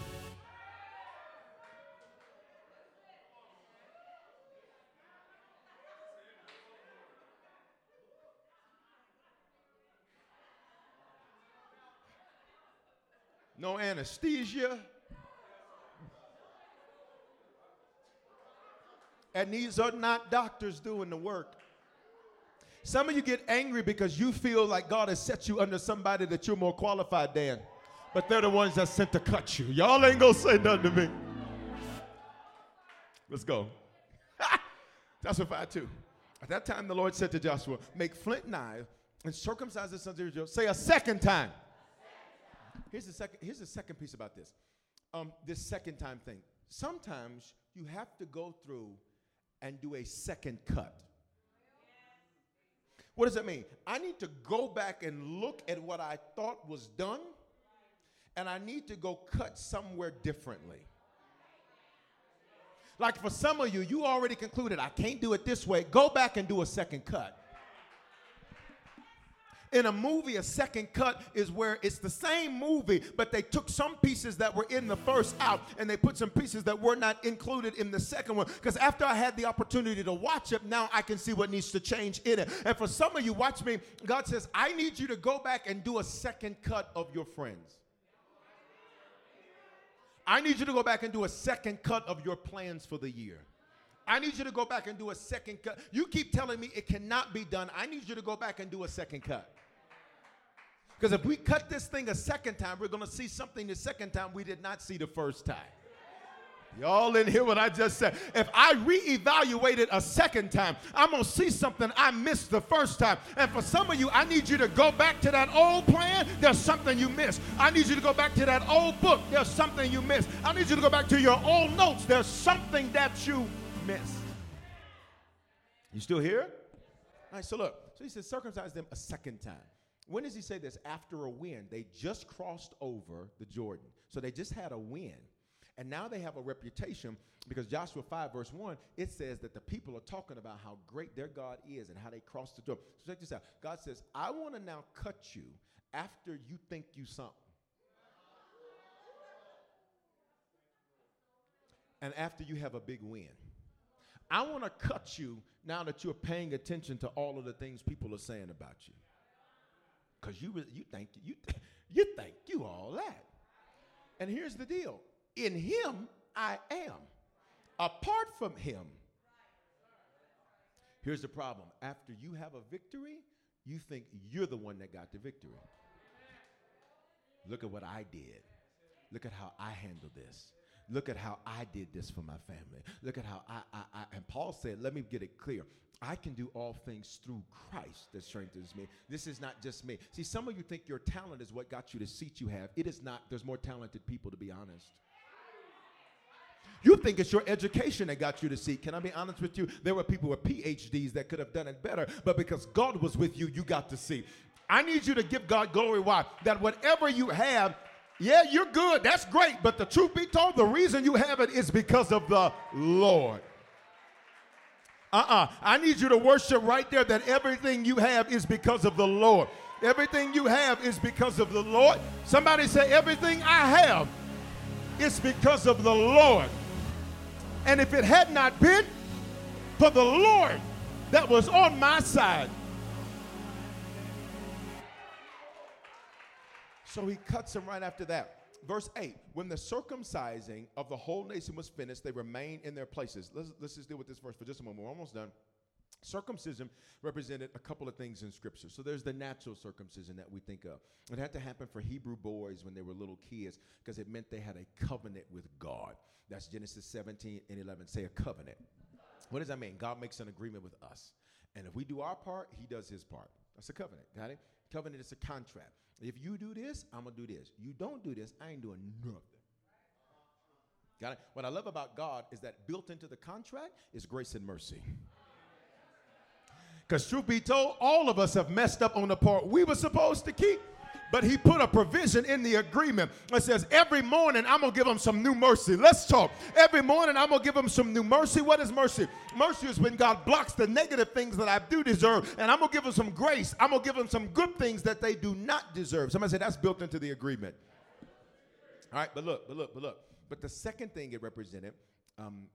No anesthesia. And these are not doctors doing the work. Some of you get angry because you feel like God has set you under somebody that you're more qualified than. But they're the ones that sent to cut you. Y'all ain't gonna say nothing to me. Let's go. Joshua 5:2. At that time the Lord said to Joshua, make flint knives and circumcise the sons of Israel. Say a second time. Here's the second piece about this. This second time thing. Sometimes you have to go through and do a second cut. What does that mean? I need to go back and look at what I thought was done, and I need to go cut somewhere differently. Like for some of you, you already concluded, I can't do it this way. Go back and do a second cut. In a movie, a second cut is where it's the same movie, but they took some pieces that were in the first out and they put some pieces that were not included in the second one. Because after I had the opportunity to watch it, now I can see what needs to change in it. And for some of you, watch me, God says, I need you to go back and do a second cut of your friends. I need you to go back and do a second cut of your plans for the year. I need you to go back and do a second cut. You keep telling me it cannot be done. I need you to go back and do a second cut. Because if we cut this thing a second time, we're going to see something the second time we did not see the first time. Y'all didn't hear what I just said. If I reevaluate it a second time, I'm going to see something I missed the first time. And for some of you, I need you to go back to that old plan. There's something you missed. I need you to go back to that old book. There's something you missed. I need you to go back to your old notes. There's something that you missed. You still here? All right, so look. So he says, circumcise them a second time. When does he say this? After a win. They just crossed over the Jordan. So they just had a win. And now they have a reputation because Joshua 5 verse 1, it says that the people are talking about how great their God is and how they crossed the Jordan. So check this out. God says, I want to now cut you after you think you something. And after you have a big win. I want to cut you now that you're paying attention to all of the things people are saying about you. Because you think you all that. And here's the deal. In him, I am. Apart from him. Here's the problem. After you have a victory, you think you're the one that got the victory. Look at what I did. Look at how I handled this. Look at how I did this for my family. Look at how I and Paul said, let me get it clear. I can do all things through Christ that strengthens me. This is not just me. See, some of you think your talent is what got you the seat you have. It is not. There's more talented people, to be honest. You think it's your education that got you the seat. Can I be honest with you? There were people with PhDs that could have done it better, but because God was with you, you got the seat. I need you to give God glory. Why? That whatever you have, yeah, you're good. That's great. But the truth be told, the reason you have it is because of the Lord. I need you to worship right there that everything you have is because of the Lord. Everything you have is because of the Lord. Somebody say, everything I have is because of the Lord. And if it had not been for the Lord that was on my side. So he cuts him right after that. Verse 8, when the circumcising of the whole nation was finished, they remained in their places. Let's just deal with this verse for just a moment. We're almost done. Circumcision represented a couple of things in Scripture. So there's the natural circumcision that we think of. It had to happen for Hebrew boys when they were little kids because it meant they had a covenant with God. That's Genesis 17 and 11. Say a covenant. What does that mean? God makes an agreement with us. And if we do our part, he does his part. That's a covenant. Got it? Covenant is a contract. If you do this, I'm going to do this. You don't do this, I ain't doing nothing. Got it? What I love about God is that built into the contract is grace and mercy. Because truth be told, all of us have messed up on the part we were supposed to keep. But he put a provision in the agreement that says every morning I'm going to give them some new mercy. Let's talk. Every morning I'm going to give them some new mercy. What is mercy? Mercy is when God blocks the negative things that I do deserve, and I'm going to give them some grace. I'm going to give them some good things that they do not deserve. Somebody say that's built into the agreement. All right, but look. But the second thing it represented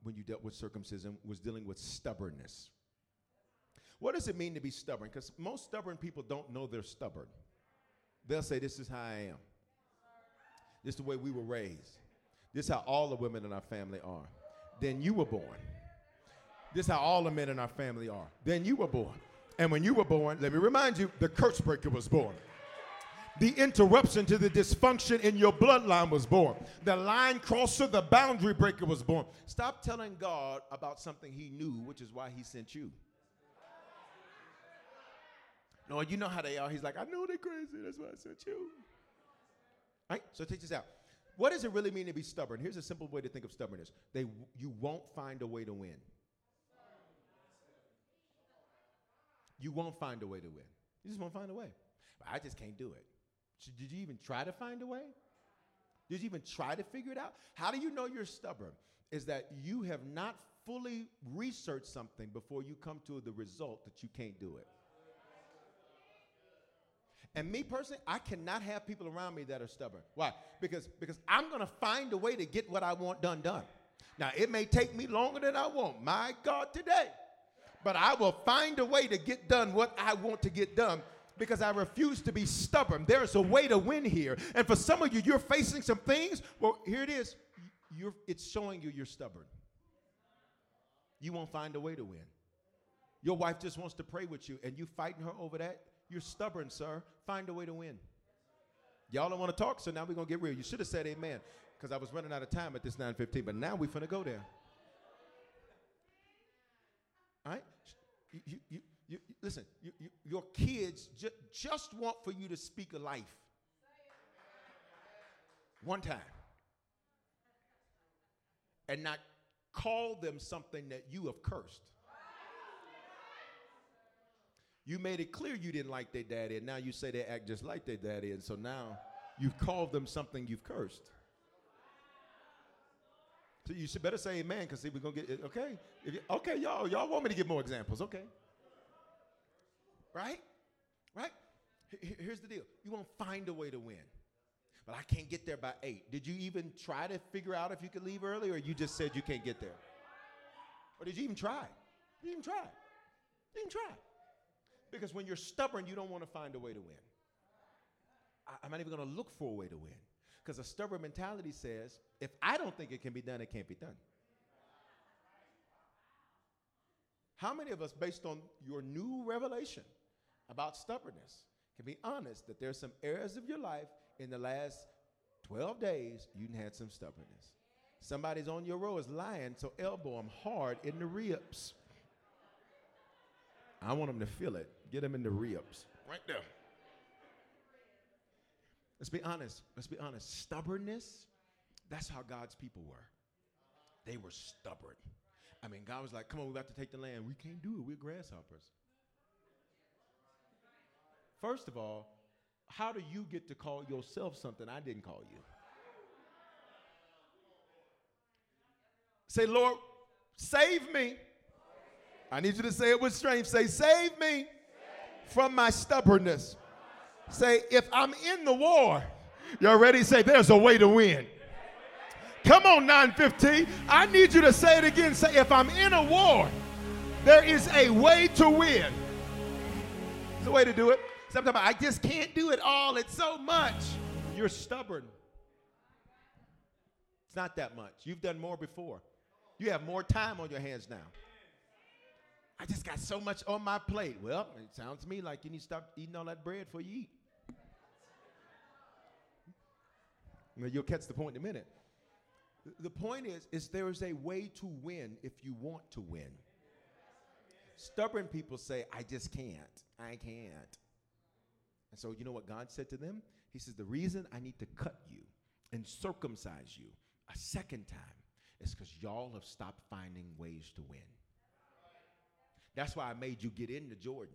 when you dealt with circumcision was dealing with stubbornness. What does it mean to be stubborn? Because most stubborn people don't know they're stubborn. They'll say, this is how I am. This is the way we were raised. This is how all the women in our family are. Then you were born. This is how all the men in our family are. Then you were born. And when you were born, let me remind you, the curse breaker was born. The interruption to the dysfunction in your bloodline was born. The line crosser, the boundary breaker was born. Stop telling God about something he knew, which is why he sent you. No, you know how they are. He's like, I know they're crazy. That's why I sent you. All right, so take this out. What does it really mean to be stubborn? Here's a simple way to think of stubbornness. You won't find a way to win. You won't find a way to win. You just won't find a way. I just can't do it. Did you even try to find a way? Did you even try to figure it out? How do you know you're stubborn? Is that you have not fully researched something before you come to the result that you can't do it. And me personally, I cannot have people around me that are stubborn. Why? Because I'm going to find a way to get what I want done. Now, it may take me longer than I want, my God, today. But I will find a way to get done what I want to get done because I refuse to be stubborn. There is a way to win here. And for some of you, you're facing some things. Well, here it is. It's showing you you're stubborn. You won't find a way to win. Your wife just wants to pray with you, and you fighting her over that. You're stubborn, sir. Find a way to win. Y'all don't want to talk, so now we're going to get real. You should have said amen because I was running out of time at this 9:15, but now we're going to go there. All right? Listen, your kids just want for you to speak a life. One time. And not call them something that you have cursed. You made it clear you didn't like their daddy, and now you say they act just like their daddy, and so now you've called them something you've cursed. So you should better say amen, because see, we're going to get it, okay? Okay, y'all want me to give more examples, okay? Right? Right? Here's the deal. You won't find a way to win, but I can't get there by 8. Did you even try to figure out if you could leave early, or you just said you can't get there? Or did you even try? You didn't try. You didn't try. Because when you're stubborn, you don't want to find a way to win. I'm not even going to look for a way to win. Because a stubborn mentality says, if I don't think it can be done, it can't be done. How many of us, based on your new revelation about stubbornness, can be honest that there's some areas of your life in the last 12 days you had some stubbornness? Somebody's on your row is lying, so elbow them hard in the ribs. I want them to feel it. Get them in the ribs. Right there. Let's be honest. Stubbornness, that's how God's people were. They were stubborn. I mean, God was like, come on, we're about to take the land. We can't do it. We're grasshoppers. First of all, how do you get to call yourself something I didn't call you? Say, Lord, save me. I need you to say it with strength. Say, save me from my stubbornness. Say, if I'm in the war, y'all ready? Say, there's a way to win. Come on, 9:15. I need you to say it again. Say, if I'm in a war, there is a way to win. There's a way to do it. Sometimes I just can't do it all. It's so much. You're stubborn. It's not that much. You've done more before. You have more time on your hands now. I just got so much on my plate. Well, it sounds to me like you need to stop eating all that bread before you eat. Well, you'll catch the point in a minute. The point is there is a way to win if you want to win. Stubborn people say, I just can't. I can't. And so you know what God said to them? He says, the reason I need to cut you and circumcise you a second time is because y'all have stopped finding ways to win. That's why I made you get into Jordan,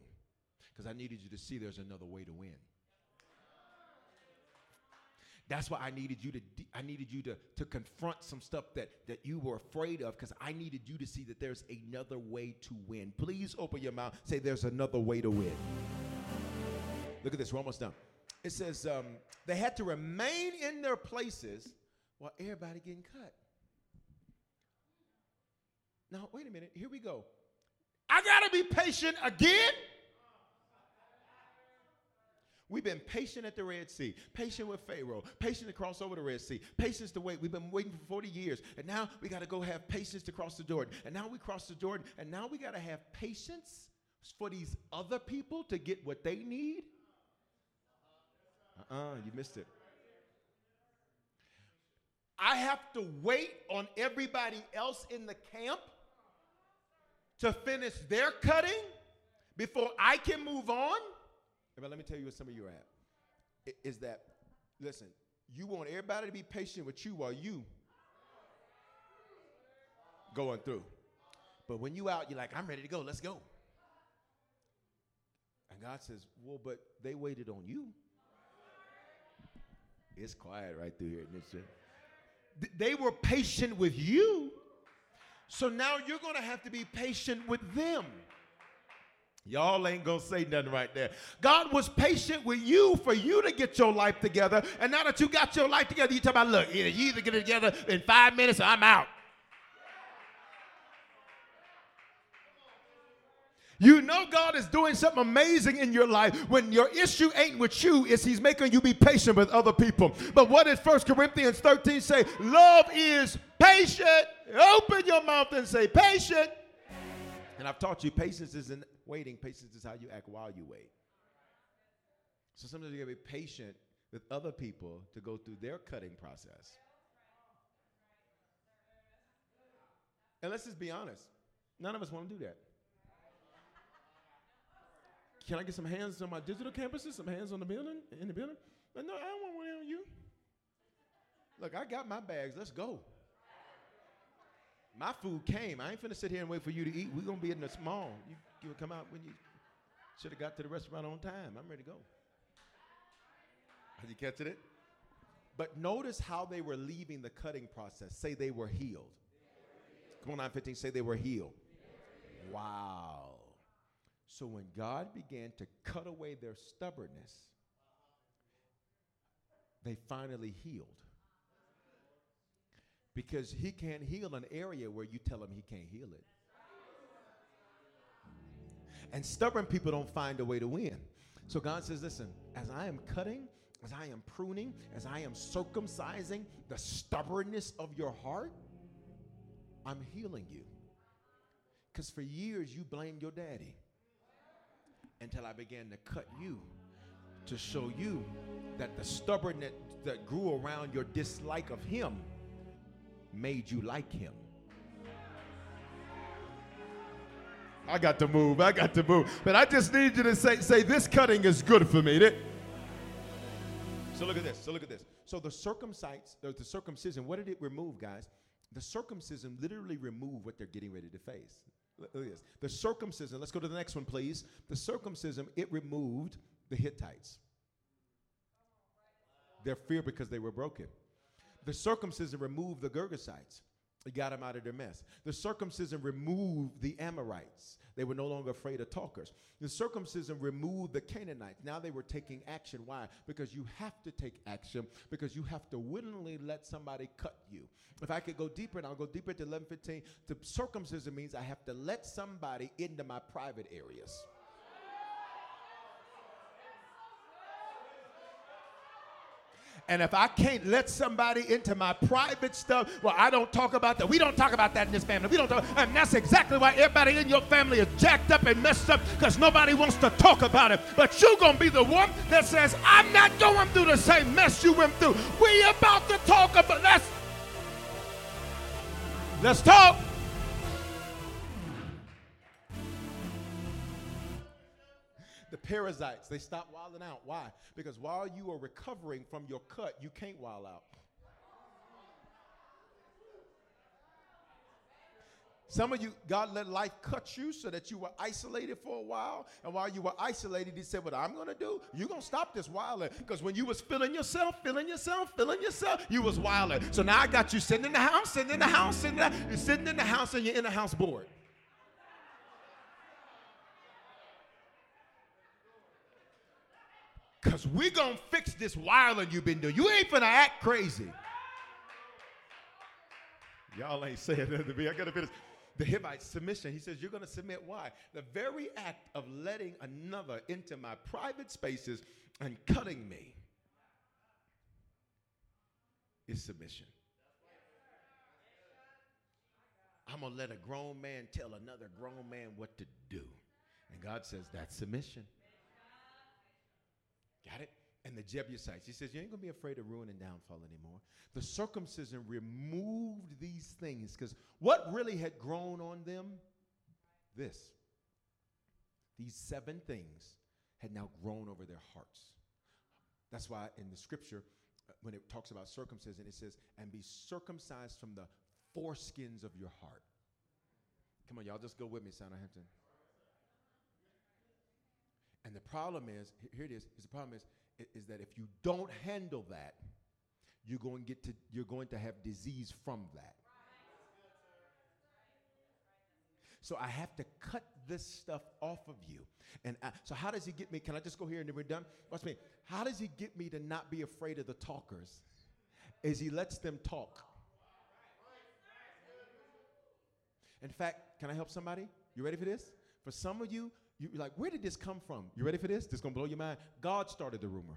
because I needed you to see there's another way to win. That's why I needed you to confront some stuff that you were afraid of, because I needed you to see that there's another way to win. Please open your mouth. Say, there's another way to win. Look at this. We're almost done. It says they had to remain in their places while everybody getting cut. Now, wait a minute. Here we go. I gotta be patient again. We've been patient at the Red Sea, patient with Pharaoh, patient to cross over the Red Sea, patience to wait. We've been waiting for 40 years, and now we gotta go have patience to cross the Jordan. And now we cross the Jordan, and now we gotta have patience for these other people to get what they need. You missed it. I have to wait on everybody else in the camp to finish their cutting before I can move on? But let me tell you what some of you are at. Is that, listen, you want everybody to be patient with you while you going through. But when you out, you're like, I'm ready to go. Let's go. And God says, well, but they waited on you. It's quiet right through here. They were patient with you. So now you're going to have to be patient with them. Y'all ain't going to say nothing right there. God was patient with you for you to get your life together. And now that you got your life together, you talk about, look, you either get it together in 5 minutes or I'm out. You know God is doing something amazing in your life when your issue ain't with you, is he's making you be patient with other people. But what does 1 Corinthians 13 say? Love is patient. Open your mouth and say patient. And I've taught you patience isn't waiting. Patience is how you act while you wait. So sometimes you got to be patient with other people to go through their cutting process. And let's just be honest. None of us want to do that. Can I get some hands on my digital campuses? Some hands on the building? In the building? But no, I don't want one on you. Look, I got my bags. Let's go. My food came. I ain't finna sit here and wait for you to eat. We're gonna be in the small. You come out when you should have got to the restaurant on time. I'm ready to go. Are you catching it? But notice how they were leaving the cutting process. Say they were healed. Come on, 9:15. Say they were healed. Wow. So when God began to cut away their stubbornness, they finally healed. Because he can't heal an area where you tell him he can't heal it. And stubborn people don't find a way to win. So God says, listen, as I am cutting, as I am pruning, as I am circumcising the stubbornness of your heart, I'm healing you. Because for years you blamed your daddy. Until I began to cut you to show you that the stubbornness that grew around your dislike of him made you like him. I got to move. But I just need you to say this cutting is good for me. So look at this. So the circumcision, what did it remove, guys? The circumcision literally removed what they're getting ready to face. Look at this. The circumcision, let's go to the next one, please. The circumcision, it removed the Hittites. Their fear because they were broken. The circumcision removed the Gergesites. It got them out of their mess. The circumcision removed the Amorites. They were no longer afraid of talkers. The circumcision removed the Canaanites. Now they were taking action. Why? Because you have to take action, because you have to willingly let somebody cut you. If I could go deeper, and I'll go deeper to 11:15, the circumcision means I have to let somebody into my private areas. And if I can't let somebody into my private stuff, well, I don't talk about that. We don't talk about that in this family. And that's exactly why everybody in your family is jacked up and messed up, because nobody wants to talk about it. But you're going to be the one that says, I'm not going through the same mess you went through. We about to talk about that. Let's talk. The Perizzites, they stopped wilding out. Why? Because while you are recovering from your cut, you can't wild out. Some of you, God let life cut you so that you were isolated for a while. And while you were isolated, he said, what I'm going to do, you're going to stop this wilding. Because when you was feeling yourself, you was wilding. So now I got you sitting in the house. You're sitting in the house and you're in the house bored. Because we're going to fix this wilding you've been doing. You ain't finna act crazy. Y'all ain't saying that to me. I got to finish. The Hivite submission. He says, you're going to submit. Why? The very act of letting another into my private spaces and cutting me is submission. I'm going to let a grown man tell another grown man what to do. And God says, that's submission. Got it? And the Jebusites. He says, you ain't going to be afraid of ruin and downfall anymore. The circumcision removed these things, because what really had grown on them? These 7 things had now grown over their hearts. That's why in the scripture, when it talks about circumcision, it says, and be circumcised from the foreskins of your heart. Come on, y'all, just go with me, Southampton. And the problem is, here it is. The problem is that if you don't handle that, you're going to have disease from that. So I have to cut this stuff off of you. And so how does he get me? Can I just go here and then we're done? Watch me. How does he get me to not be afraid of the talkers? Is he lets them talk. In fact, can I help somebody? You ready for this? For some of you, you're like, where did this come from? You ready for this? This is going to blow your mind. God started the rumor.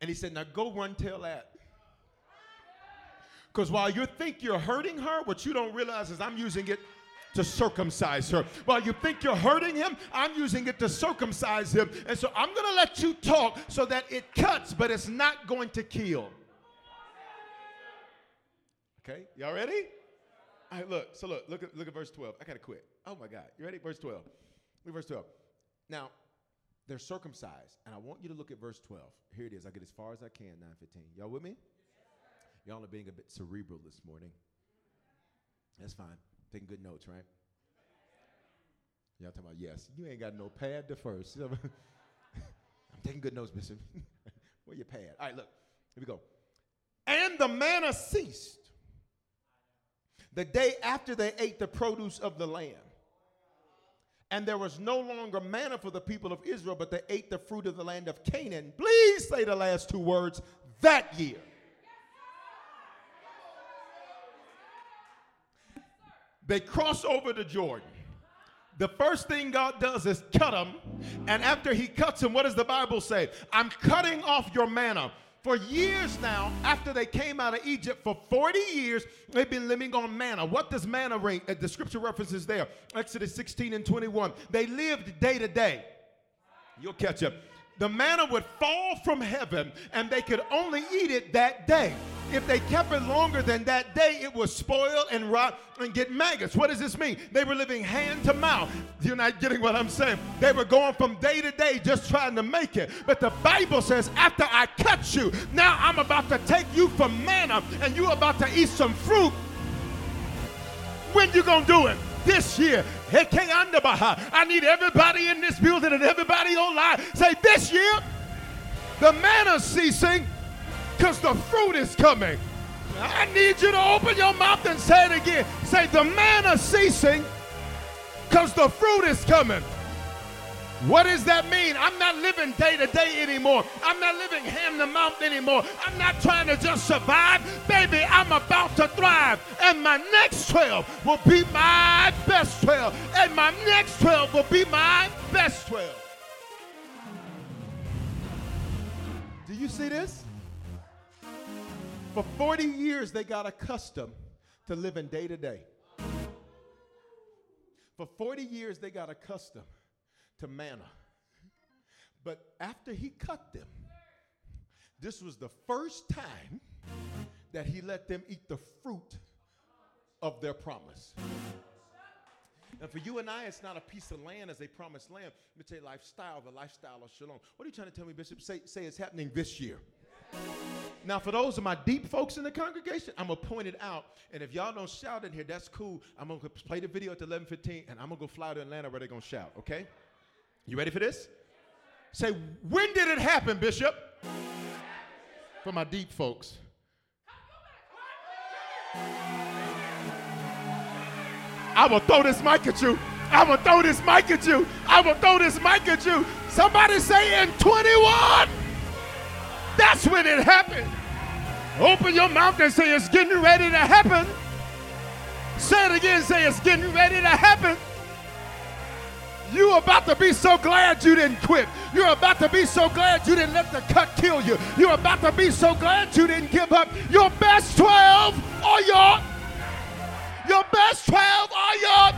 And he said, now go run tell that. Because while you think you're hurting her, what you don't realize is I'm using it to circumcise her. While you think you're hurting him, I'm using it to circumcise him. And so I'm going to let you talk so that it cuts, but it's not going to kill. Okay, y'all ready? All right, look. So look at verse 12. I got to quit. Oh, my God. You ready? Verse 12. Look at verse 12. Now, they're circumcised, and I want you to look at verse 12. Here it is. I get as far as I can, 9:15. Y'all with me? Y'all are being a bit cerebral this morning. That's fine. Taking good notes, right? Y'all talking about, yes, you ain't got no pad to first. I'm taking good notes, Bishop. Where your pad? All right, look. Here we go. And the manna ceased the day after they ate the produce of the land. And there was no longer manna for the people of Israel, but they ate the fruit of the land of Canaan. Please say the last two words, that year. They cross over to Jordan. The first thing God does is cut them. And after he cuts them, what does the Bible say? I'm cutting off your manna. For years now, after they came out of Egypt, for 40 years, they've been living on manna. What does manna mean? The scripture references there, Exodus 16 and 21. They lived day to day. You'll catch up. The manna would fall from heaven, and they could only eat it that day. If they kept it longer than that day, it would spoil and rot and get maggots. What does this mean? They were living hand to mouth. You're not getting what I'm saying. They were going from day to day just trying to make it. But the Bible says, after I cut you, now I'm about to take you from manna, and you're about to eat some fruit. When you gonna do it? This year. I need everybody in this building and everybody online. Say, this year, the manna's ceasing because the fruit is coming. I need you to open your mouth and say it again. Say, the manna's ceasing because the fruit is coming. What does that mean? I'm not living day to day anymore. I'm not living hand to mouth anymore. I'm not trying to just survive. Baby, I'm about to thrive. And my next 12 will be my best 12. And my next 12 will be my best 12. Do you see this? For 40 years, they got accustomed to living day to day. For 40 years, they got accustomed to manna. But after he cut them, this was the first time that he let them eat the fruit of their promise. And for you and I, it's not a piece of land as a promised land. It's a lifestyle, the lifestyle of shalom. What are you trying to tell me, Bishop? Say it's happening this year. Now, for those of my deep folks in the congregation, I'm going to point it out. And if y'all don't shout in here, that's cool. I'm going to play the video at 11:15, and I'm going to go fly to Atlanta where they're going to shout, okay? You ready for this? Say, when did it happen, Bishop? For my deep folks. I will throw this mic at you. I will throw this mic at you. I will throw this mic at you. Somebody say in 21. That's when it happened. Open your mouth and say it's getting ready to happen. Say it again. Say it's getting ready to happen. You're about to be so glad you didn't quit. You're about to be so glad you didn't let the cut kill you. You're about to be so glad you didn't give up. Your best 12 are your best 12 are your.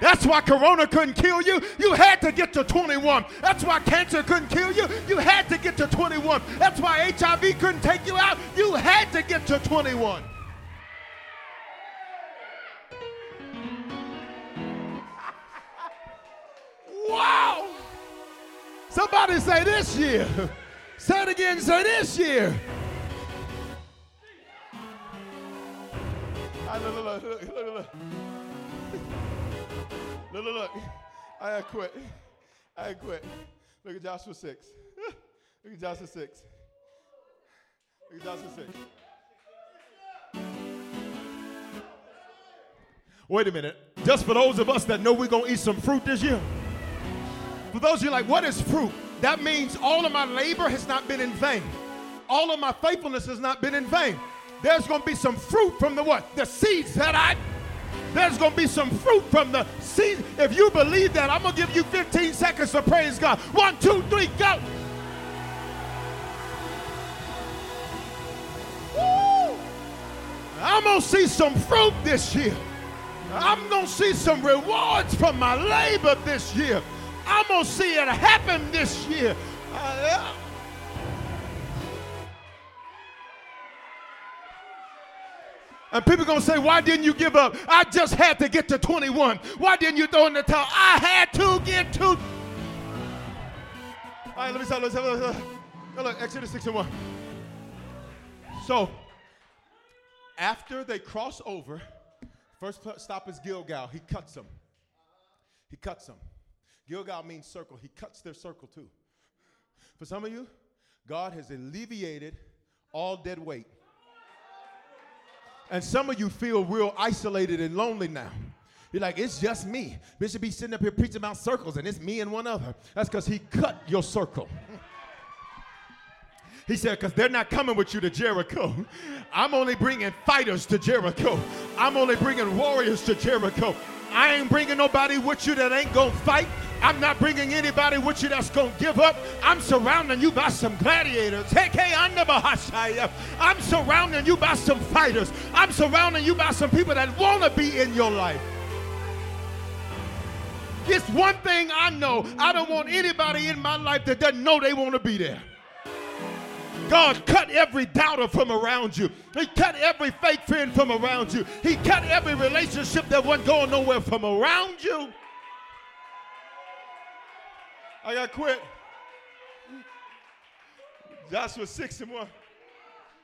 That's why Corona couldn't kill you. You had to get to 21. That's why cancer couldn't kill you. You had to get to 21. That's why HIV couldn't take you out. You had to get to 21. Wow! Somebody say this year. Say it again. Say this year. Look. Look. I quit. Look at Joshua 6. Look at Joshua 6. Look at Joshua 6. Wait a minute. Just for those of us that know we're going to eat some fruit this year. For those of you like, what is fruit? That means all of my labor has not been in vain. All of my faithfulness has not been in vain. There's going to be some fruit from the what? The seeds that I... There's going to be some fruit from the seed. If you believe that, I'm going to give you 15 seconds to praise God. 1, 2, 3, go. Woo! I'm going to see some fruit this year. I'm going to see some rewards from my labor this year. I'm going to see it happen this year. And people are going to say, why didn't you give up? I just had to get to 21. Why didn't you throw in the towel? I had to get to. All right, let me stop. Look, Exodus 6:1. So, after they cross over, first stop is Gilgal. He cuts them. He cuts them. Gilgal means circle. He cuts their circle too. For some of you, God has alleviated all dead weight. And some of you feel real isolated and lonely now. You're like, it's just me. Bishop be sitting up here preaching about circles, and it's me and one other. That's because he cut your circle. He said, because they're not coming with you to Jericho. I'm only bringing fighters to Jericho. I'm only bringing warriors to Jericho. I ain't bringing nobody with you that ain't gonna fight. I'm not bringing anybody with you that's going to give up. I'm surrounding you by some gladiators. I'm surrounding you by some fighters. I'm surrounding you by some people that want to be in your life. It's one thing I know. I don't want anybody in my life that doesn't know they want to be there. God cut every doubter from around you. He cut every fake friend from around you. He cut every relationship that wasn't going nowhere from around you. I got to quit. Joshua 6:1.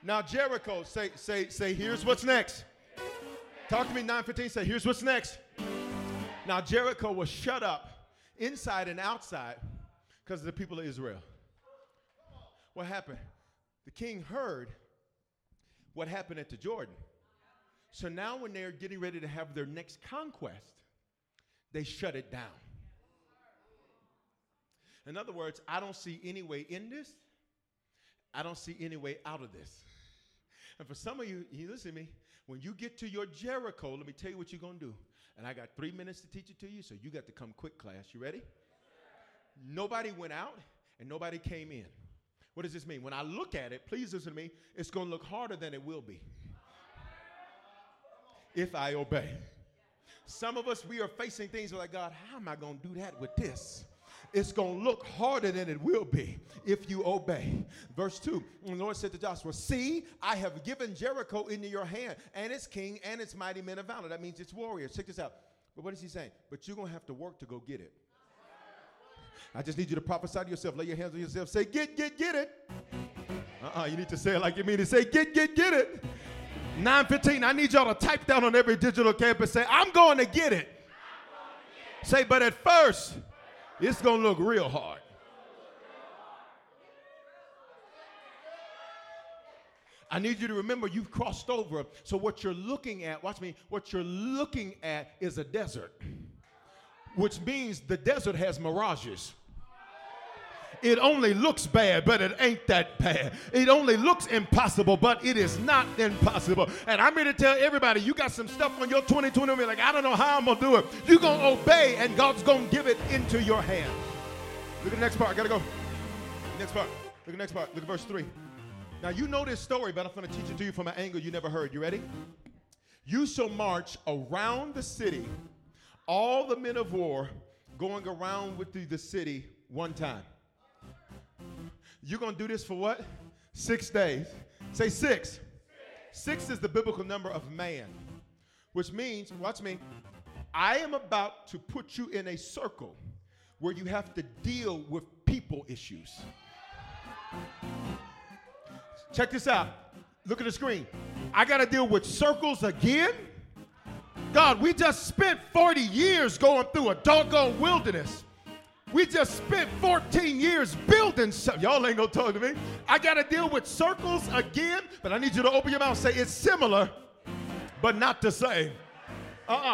Now Jericho, say, here's what's next. Talk to me, 9:15, say, here's what's next. Now Jericho was shut up inside and outside because of the people of Israel. What happened? The king heard what happened at the Jordan. So now when they're getting ready to have their next conquest, they shut it down. In other words, I don't see any way in this. I don't see any way out of this. And for some of you, you listen to me, when you get to your Jericho, let me tell you what you're going to do. And I got 3 minutes to teach it to you, so you got to come quick, class. You ready? Nobody went out and nobody came in. What does this mean? When I look at it, please listen to me, it's going to look harder than it will be if I obey. Some of us, we are facing things like, God, how am I going to do that with this? It's going to look harder than it will be if you obey. Verse 2, the Lord said to Joshua, see, I have given Jericho into your hand, and its king, and its mighty men of valor. That means it's warriors. Check this out. But what is he saying? But you're going to have to work to go get it. I just need you to prophesy to yourself. Lay your hands on yourself. Say, get it. You need to say it like you mean it. Say, get it. 9:15, I need y'all to type down on every digital campus. Say, I'm going to get it. Say, but at first... it's going to look real hard. I need you to remember you've crossed over. So what you're looking at, watch me, what you're looking at is a desert, which means the desert has mirages. It only looks bad, but it ain't that bad. It only looks impossible, but it is not impossible. And I'm here to tell everybody, you got some stuff on your 2020, and you're like, I don't know how I'm going to do it. You're going to obey, and God's going to give it into your hand. Look at the next part. I got to go. Next part. Look at the next part. Look at verse 3. Now, you know this story, but I'm going to teach it to you from an angle you never heard. You ready? You shall march around the city, all the men of war going around with the city one time. You're going to do this for what? 6 days. Say 6. 6 is the biblical number of man, which means, watch me, I am about to put you in a circle where you have to deal with people issues. Check this out. Look at the screen. I got to deal with circles again. God, we just spent 40 years going through a doggone wilderness. We just spent 14 years building something. Y'all ain't going to talk to me. I got to deal with circles again, but I need you to open your mouth and say it's similar, but not the same.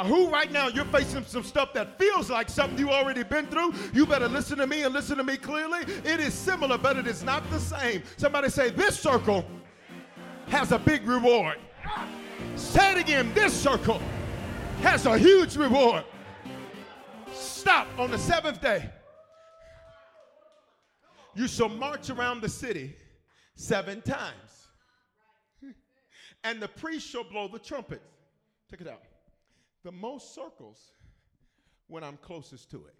Who right now, you're facing some stuff that feels like something you already been through? You better listen to me and listen to me clearly. It is similar, but it is not the same. Somebody say, this circle has a big reward. Say it again, this circle has a huge reward. Stop on the seventh day. You shall march around the city 7 times. And the priest shall blow the trumpet. Check it out. The most circles when I'm closest to it.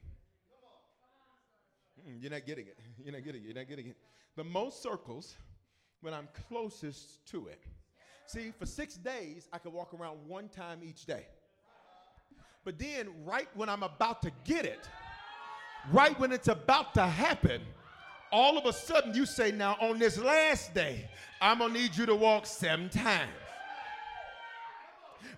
You're not getting it. You're not getting it. You're not getting it. The most circles when I'm closest to it. See, for 6 days, I could walk around 1 time each day. But then right when I'm about to get it, right when it's about to happen, all of a sudden you say, now on this last day, I'm going to need you to walk 7 times.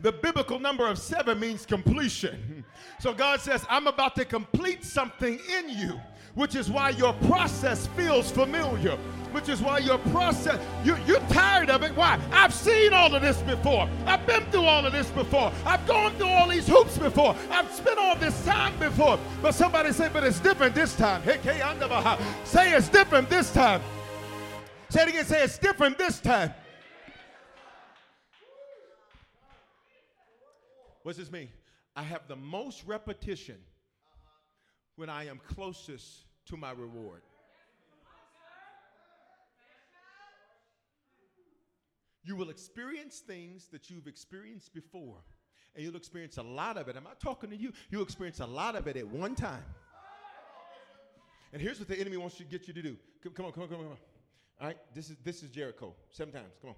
The biblical number of 7 means completion. So God says, I'm about to complete something in you, which is why your process feels familiar, which is why your process, you're tired of it. Why? I've seen all of this before. I've been through all of this before. I've gone through all these hoops before. I've spent all this time before. But somebody say, but it's different this time. Say it's different this time. Say it again. Say it's different this time. What does this mean? I have the most repetition when I am closest to my reward. You will experience things that you've experienced before, and you'll experience a lot of it. Am I talking to you? You'll experience a lot of it at 1 time. And here's what the enemy wants to get you to do. Come on. All right, this is Jericho. 7 times. Come on.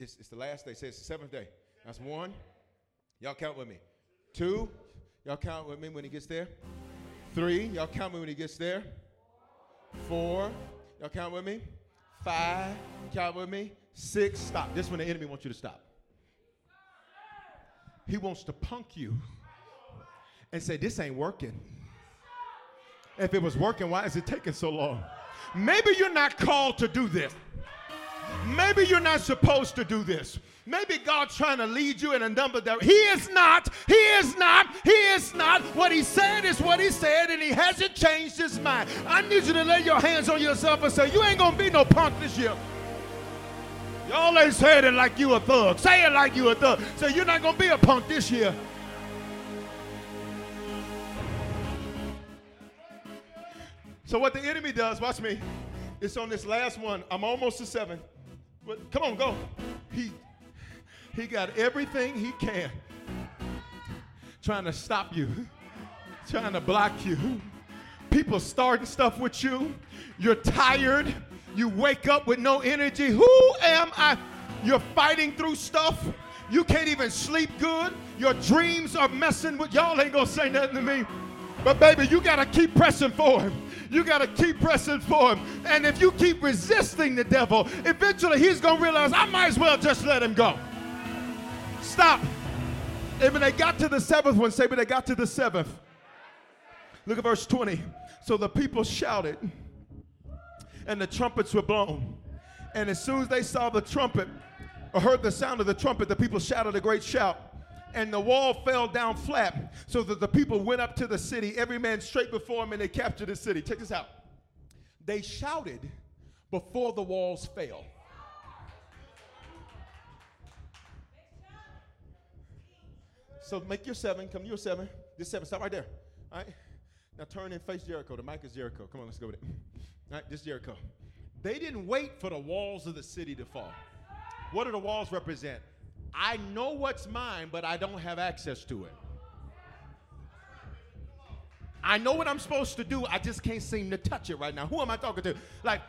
It's the last day. Say it's the 7th day. That's 1. Y'all count with me. 2, y'all count with me when he gets there. 3, y'all count with me when he gets there. 4, y'all count with me. 5, count with me. 6, stop. This is when the enemy wants you to stop. He wants to punk you and say, this ain't working. If it was working, why is it taking so long? Maybe you're not called to do this. Maybe you're not supposed to do this. Maybe God's trying to lead you in a number that he is not. He is not. He is not. What he said is what he said, and he hasn't changed his mind. I need you to lay your hands on yourself and say, you ain't going to be no punk this year. Y'all ain't saying it like you a thug. Say it like you a thug. Say, you're not going to be a punk this year. So what the enemy does, watch me. It's on this last one. I'm almost to 7. But come on, go. He got everything he can trying to stop you, trying to block you. People starting stuff with you. You're tired. You wake up with no energy. Who am I? You're fighting through stuff. You can't even sleep good. Your dreams are messing with. Y'all ain't going to say nothing to me. But baby, you got to keep pressing forward. You got to keep pressing for him. And if you keep resisting the devil, eventually he's going to realize, I might as well just let him go. Stop. And when they got to the 7th one, say, but they got to the 7th. Look at verse 20. So the people shouted, and the trumpets were blown. And as soon as they saw the trumpet, or heard the sound of the trumpet, the people shouted a great shout. And the wall fell down flat, so that the people went up to the city, every man straight before him, and they captured the city. Check this out. They shouted before the walls fell. So make your 7. Come to your 7. This 7. Stop right there. All right. Now turn and face Jericho. The mic is Jericho. Come on, let's go with it. All right, this is Jericho. They didn't wait for the walls of the city to fall. What do the walls represent? I know what's mine, but I don't have access to it. I know what I'm supposed to do. I just can't seem to touch it right now. Who am I talking to? Like,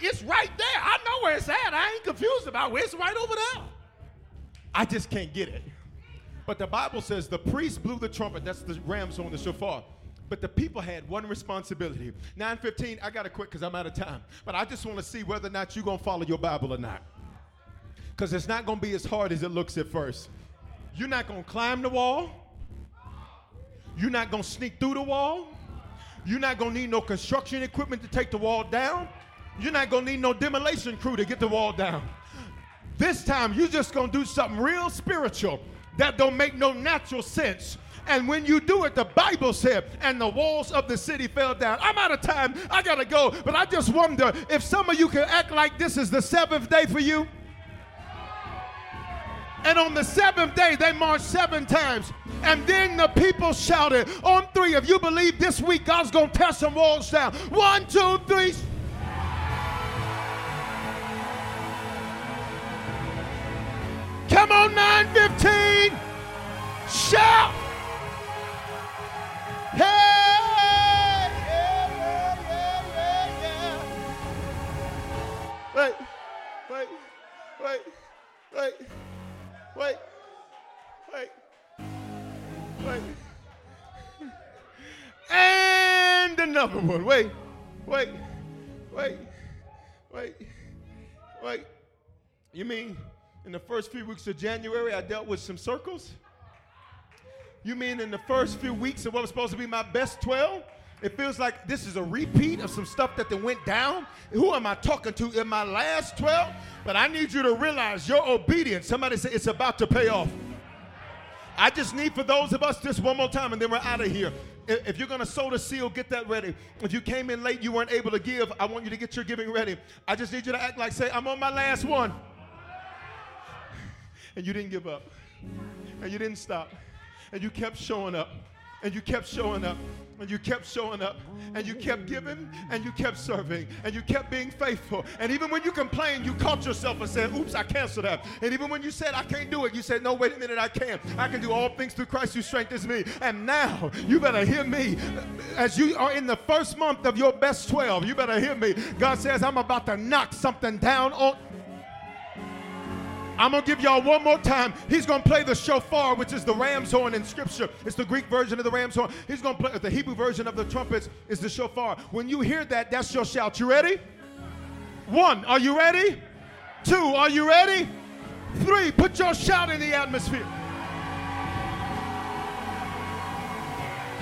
it's right there. I know where it's at. I ain't confused about where it's right over there. I just can't get it. But the Bible says the priest blew the trumpet. That's the ram's horn, the shofar. But the people had one responsibility. 9:15, I got to quit because I'm out of time. But I just want to see whether or not you're going to follow your Bible or not. Because it's not going to be as hard as it looks at first. You're not going to climb the wall. You're not going to sneak through the wall. You're not going to need no construction equipment to take the wall down. You're not going to need no demolition crew to get the wall down. This time, you're just going to do something real spiritual that don't make no natural sense. And when you do it, the Bible said, and the walls of the city fell down. I'm out of time. I got to go. But I just wonder if some of you can act like this is the seventh day for you. And on the seventh day, they marched seven times. And then the people shouted, on three, if you believe this week, God's going to tear some walls down. 1, 2, 3. Come on, 9:15. Shout. Hey, yeah, yeah, yeah, yeah. Wait. And another one. Wait. You mean in the first few weeks of January, I dealt with some circles? You mean in the first few weeks of what was supposed to be my best 12? It feels like this is a repeat of some stuff that went down. Who am I talking to in my last 12? But I need you to realize your obedience. Somebody say it's about to pay off. I just need for those of us just one more time, and then we're out of here. If you're going to sow the seal, get that ready. If you came in late, you weren't able to give, I want you to get your giving ready. I just need you to act like, say, I'm on my last one. And you didn't give up. And you didn't stop. And you kept showing up, and you kept showing up, and you kept showing up, and you kept giving, and you kept serving, and you kept being faithful. And even when you complained, you caught yourself and said, oops, I canceled that. And even when you said, I can't do it, you said, no, wait a minute, I can. I can do all things through Christ who strengthens me. And now, you better hear me. As you are in the first month of your best 12, you better hear me. God says, I'm about to knock something down on... I'm going to give y'all one more time. He's going to play the shofar, which is the ram's horn in Scripture. It's the Greek version of the ram's horn. He's going to play the Hebrew version of the trumpets is the shofar. When you hear that, that's your shout. You ready? 1, are you ready? 2, are you ready? 3, put your shout in the atmosphere.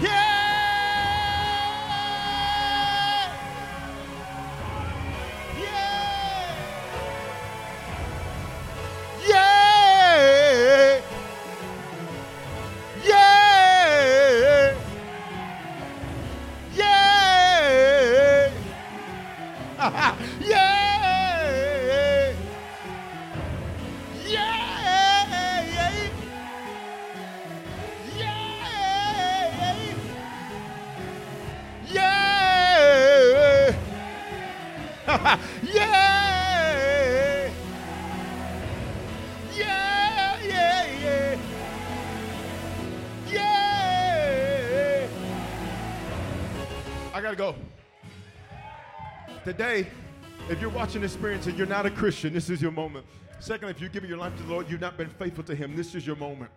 Yeah! Today, if you're watching this experience and you're not a Christian, this is your moment. Secondly, if you're giving your life to the Lord, you've not been faithful to him, this is your moment.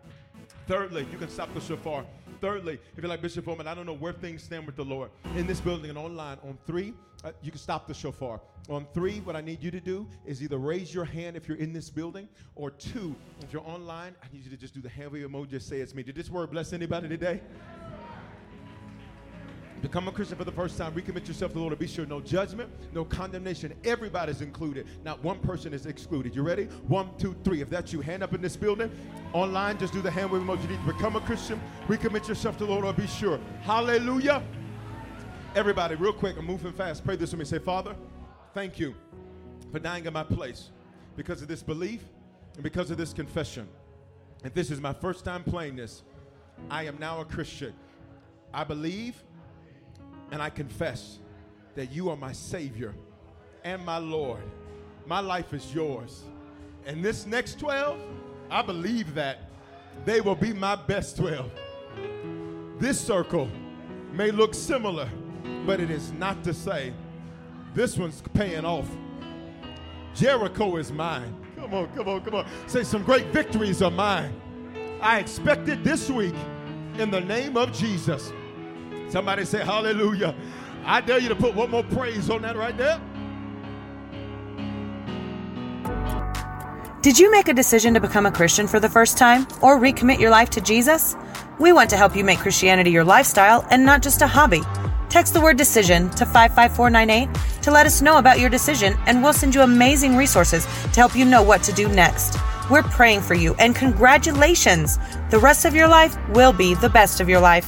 Thirdly, you can stop the shofar. Thirdly, if you're like Bishop Foreman, I don't know where things stand with the Lord. In this building and online, on 3, you can stop the shofar. On 3, what I need you to do is either raise your hand if you're in this building, or 2, if you're online, I need you to just do the hand wave emoji, just say it's me. Did this word bless anybody today? Become a Christian for the first time, recommit yourself to the Lord, and be sure no judgment, no condemnation. Everybody's included. Not one person is excluded. You ready? 1, 2, 3. If that's you, hand up in this building. Online, just do the hand wave emoji. You need to become a Christian, recommit yourself to the Lord, or be sure. Hallelujah. Everybody, real quick, I'm moving fast. Pray this with me. Say, Father, thank you for dying in my place because of this belief and because of this confession. If this is my first time playing this, I am now a Christian. I believe and I confess that you are my Savior and my Lord. My life is yours. And this next 12, I believe that they will be my best 12. This circle may look similar, but it is not the same. This one's paying off. Jericho is mine. Come on, come on, come on. Say some great victories are mine. I expect it this week in the name of Jesus. Somebody say hallelujah. I dare you to put one more praise on that right there. Did you make a decision to become a Christian for the first time or recommit your life to Jesus? We want to help you make Christianity your lifestyle and not just a hobby. Text the word DECISION to 55498 to let us know about your decision, and we'll send you amazing resources to help you know what to do next. We're praying for you, and congratulations! The rest of your life will be the best of your life.